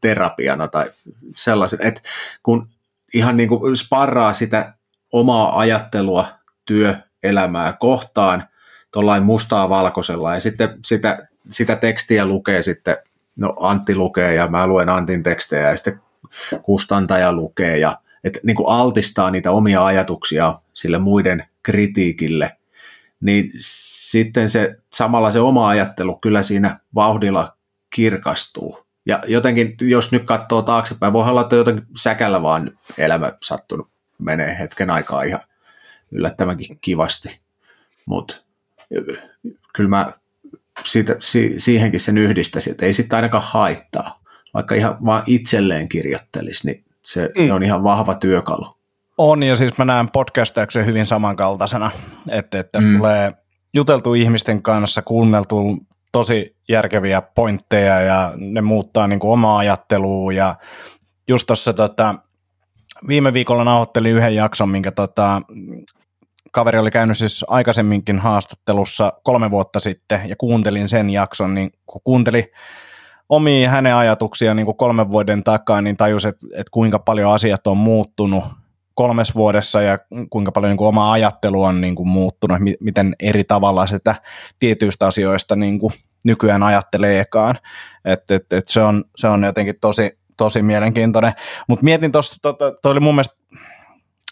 terapiana tai sellaisen, että kun ihan niin kuin sparraa sitä omaa ajattelua työelämää kohtaan tuollain mustaa valkoisella ja sitten sitä, sitä tekstiä lukee sitten, no Antti lukee ja mä luen Antin tekstejä ja sitten kustantaja lukee ja että niin kuin altistaa niitä omia ajatuksia sille muiden kritiikille, niin sitten se samalla se oma ajattelu kyllä siinä vauhdilla kirkastuu. Ja jotenkin, jos nyt katsoo taaksepäin, voihan olla, että jotenkin säkällä vaan elämä sattunut menee hetken aikaa ihan yllättävänkin kivasti. Mutta kyllä mä siitä, si, siihenkin sen yhdistäisin, että ei sitten ainakaan haittaa. Vaikka ihan vaan itselleen kirjoittelisi, niin se, mm. se on ihan vahva työkalu. On, ja siis mä näen podcastauksen hyvin samankaltaisena, että, että tässä mm. tulee juteltu ihmisten kanssa, kuunneltu tosi järkeviä pointteja, ja ne muuttaa niin kuin omaa ajattelua, ja just tuossa tota, viime viikolla nauhoittelin yhden jakson, minkä tota, kaveri oli käynyt siis aikaisemminkin haastattelussa kolme vuotta sitten, ja kuuntelin sen jakson, niin kun kuunteli omia hänen ajatuksia niin kuin kolmen vuoden takaa, niin tajusin, että, että kuinka paljon asiat on muuttunut kolmes vuodessa ja kuinka paljon niin kuin oma ajattelu on niin kuin muuttunut, miten eri tavalla sitä tietyistä asioista niin kuin nykyään ajatteleekaan. Et, et, et se, on, se on jotenkin tosi, tosi mielenkiintoinen. Mutta mietin tuossa, toi oli mun mielestä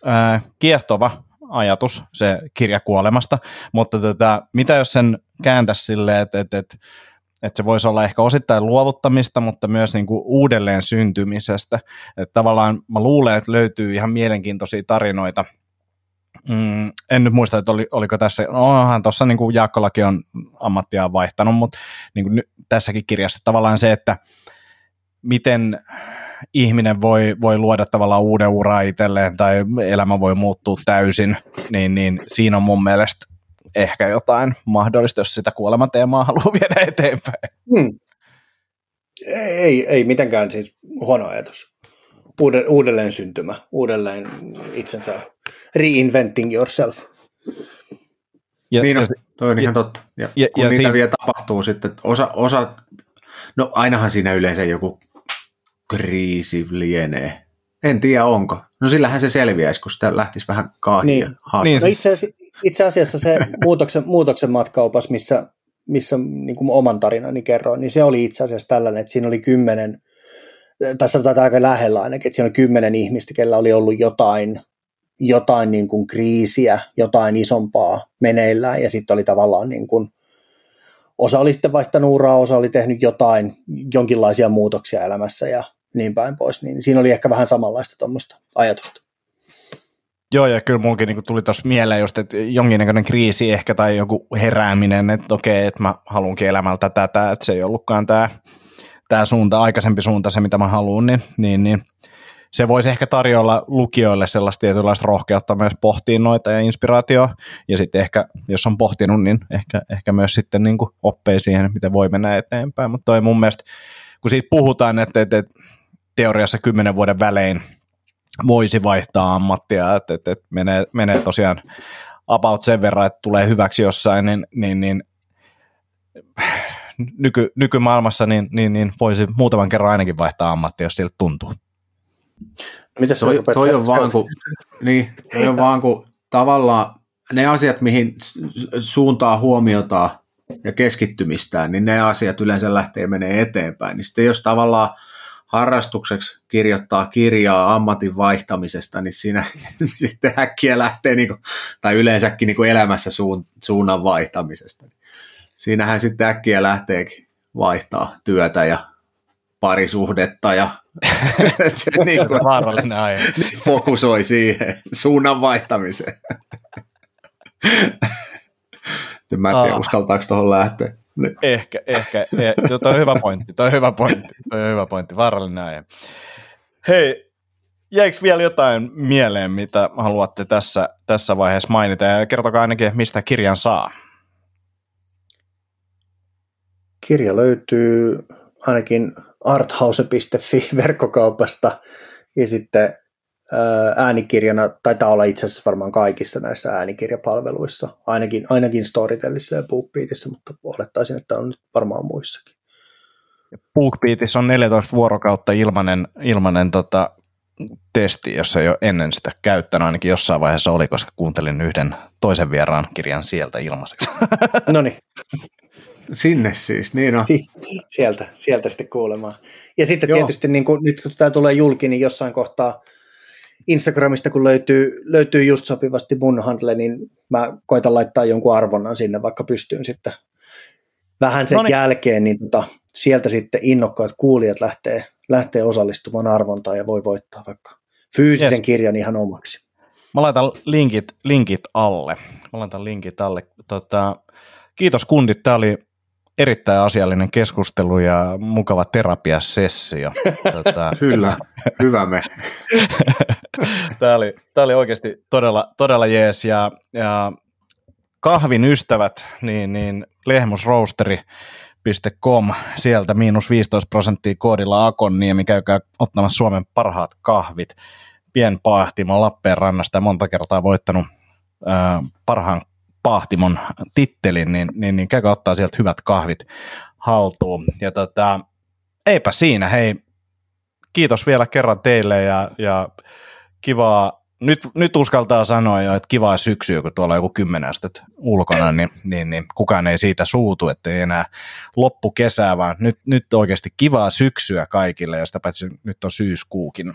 ää, kiehtova ajatus, se kirja kuolemasta, mutta tätä, mitä jos sen kääntäisi silleen, että et, et, että se voisi olla ehkä osittain luovuttamista, mutta myös niin kuin uudelleen syntymisestä. Että tavallaan mä luulen, että löytyy ihan mielenkiintoisia tarinoita. Mm, en nyt muista, että oli, oliko tässä, onhan tuossa niin kuin Jaakkolakin on ammattiaan vaihtanut, mutta niin kuin tässäkin kirjassa tavallaan se, että miten ihminen voi, voi luoda tavallaan uuden uraa itselleen tai elämä voi muuttua täysin, niin, niin siinä on mun mielestä ehkä jotain mahdollista, jos sitä kuolemateemaa haluaa viedä eteenpäin. Hmm. Ei, ei mitenkään siis huono ajatus. Uude, uudelleen syntymä, uudelleen itsensä reinventing yourself. Ja, niin on, ja, toi on ja, ihan totta. Ja, ja, kun ja niitä si- vielä tapahtuu sitten, osa, osa, no ainahan siinä yleensä joku kriisi lienee. En tiedä onko. No sillähän se selviäisi, kun sitä lähtisi vähän kaahia niin, haastamaan. No itse, asiassa, itse asiassa se muutoksen, muutoksen matkaopas, missä, missä niin kuin oman tarinani kerroin, niin se oli itse asiassa tällainen, että siinä oli kymmenen, tai sanotaan aika lähellä ainakin, että siinä oli kymmenen ihmistä, kellä oli ollut jotain, jotain niin kuin kriisiä, jotain isompaa meneillään, ja sitten oli tavallaan niin kuin, osa oli sitten vaihtanut uraa, osa oli tehnyt jotain, jonkinlaisia muutoksia elämässä, ja niin päin pois, niin siinä oli ehkä vähän samanlaista tuommoista ajatusta. Joo, ja kyllä minunkin niin tuli tuossa mieleen just, että jonkinnäköinen kriisi ehkä tai joku herääminen, että okei, että mä haluankin elämältä tätä, että se ei ollutkaan tämä, tämä suunta, aikaisempi suunta, se mitä mä haluan, niin, niin, niin se voisi ehkä tarjolla lukijoille sellaista tietynlaista rohkeutta myös pohtia noita ja inspiraatioa, ja sitten ehkä, jos on pohtinut, niin ehkä, ehkä myös sitten niin kuin oppii siihen, miten voi mennä eteenpäin, mutta toi mun mielestä, kun siitä puhutaan, että, että teoriassa kymmenen vuoden välein voisi vaihtaa ammattia, että, että, että menee, menee tosiaan about sen verran, että tulee hyväksi jossain, niin, niin, niin nyky, nykymaailmassa niin, niin, niin voisi muutaman kerran ainakin vaihtaa ammattia, jos siltä tuntuu. Mitäs toi, toi on vaan kun, niin, toi on vaan kun tavallaan ne asiat, mihin suuntaa huomiotaan ja keskittymistään, niin ne asiat yleensä lähtee menee eteenpäin, niin sitten jos tavallaan harrastukseksi kirjoittaa kirjaa ammatin vaihtamisesta, niin siinä sitten äkkiä lähtee, niin kuin, tai yleensäkin niin kuin elämässä suun, suunnan vaihtamisesta. Siinähän sitten äkkiä lähteekin vaihtaa työtä ja parisuhdetta ja se niin kuin, vaarallinen aihe. Fokusoi siihen suunnan vaihtamiseen. Mä en tiedä, Aa. uskaltaako tuohon lähteä. Nyt. Ehkä, ehkä. Eh, toi on hyvä pointti, toi on hyvä pointti, toi on hyvä pointti, vaarallinen aihe. Hei, jäikö vielä jotain mieleen, mitä haluatte tässä, tässä vaiheessa mainita? Ja kertokaa ainakin, mistä kirjan saa. Kirja löytyy ainakin arthouse piste fi verkkokaupasta ja sitten äänikirjana, taitaa olla itse asiassa varmaan kaikissa näissä äänikirjapalveluissa, ainakin, ainakin Storytelissa ja BookBeatissä, mutta olettaisin, että on nyt varmaan muissakin. BookBeatissä on neljätoista vuorokautta ilmanen, ilmanen tota, testi, jossa ei ole ennen sitä käyttänyt, ainakin jossain vaiheessa oli, koska kuuntelin yhden toisen vieraan kirjan sieltä ilmaiseksi. No niin. Sinne siis, niin on. Sieltä, sieltä sitten kuulemaan. Ja sitten Joo. tietysti niin kun, nyt kun tämä tulee julki, niin jossain kohtaa Instagramista, kun löytyy, löytyy just sopivasti mun handle, niin mä koitan laittaa jonkun arvonnan sinne, vaikka pystyyn sitten vähän sen Noniin. jälkeen, niin tota, sieltä sitten innokkaat kuulijat lähtee, lähtee osallistumaan arvontaan ja voi voittaa vaikka fyysisen yes. kirjan ihan omaksi. Mä laitan linkit, linkit alle. Mä laitan linkit alle. Tota, kiitos kundit, tää oli erittäin asiallinen keskustelu ja mukava terapiasessio. Tota, Kyllä, hyvä me. Tämä oli, tämä oli oikeasti todella, todella jees ja, ja kahvin ystävät, niin, niin lehmusroasteri piste com, sieltä miinus viisitoista prosenttia koodilla Akonniemi, käykää ottamassa Suomen parhaat kahvit. Pienpaahtimo Lappeenrannasta, monta kertaa voittanut ää, parhaan paahtimon tittelin, niin, niin, niin käykää ottaa sieltä hyvät kahvit haltuun. Ja tota, eipä siinä, hei, kiitos vielä kerran teille ja, ja kivaa, nyt, nyt uskaltaa sanoa jo, että kivaa syksyä, kun tuolla on joku kymmenen astetta ulkona, niin, niin, niin kukaan ei siitä suutu, että ei enää loppukesää, vaan nyt, nyt oikeasti kivaa syksyä kaikille, ja sitä paitsi nyt on syyskuukin.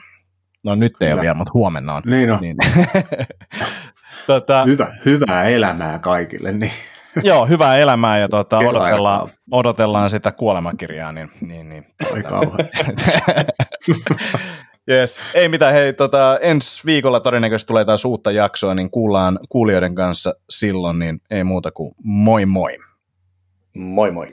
No nyt ei Kyllä. ole vielä, mutta huomenna on. Niin on. Niin. tota, Hyvä, hyvää elämää kaikille. Niin. Joo, hyvää elämää ja tota, odotellaan, odotellaan sitä kuolemakirjaa. Niin, niin, niin. Ai kauhean. Yes. Ei mitään, hei, tota, ensi viikolla todennäköisesti tulee taas uutta jaksoa, niin kuullaan kuulijoiden kanssa silloin, niin ei muuta kuin moi moi. Moi moi.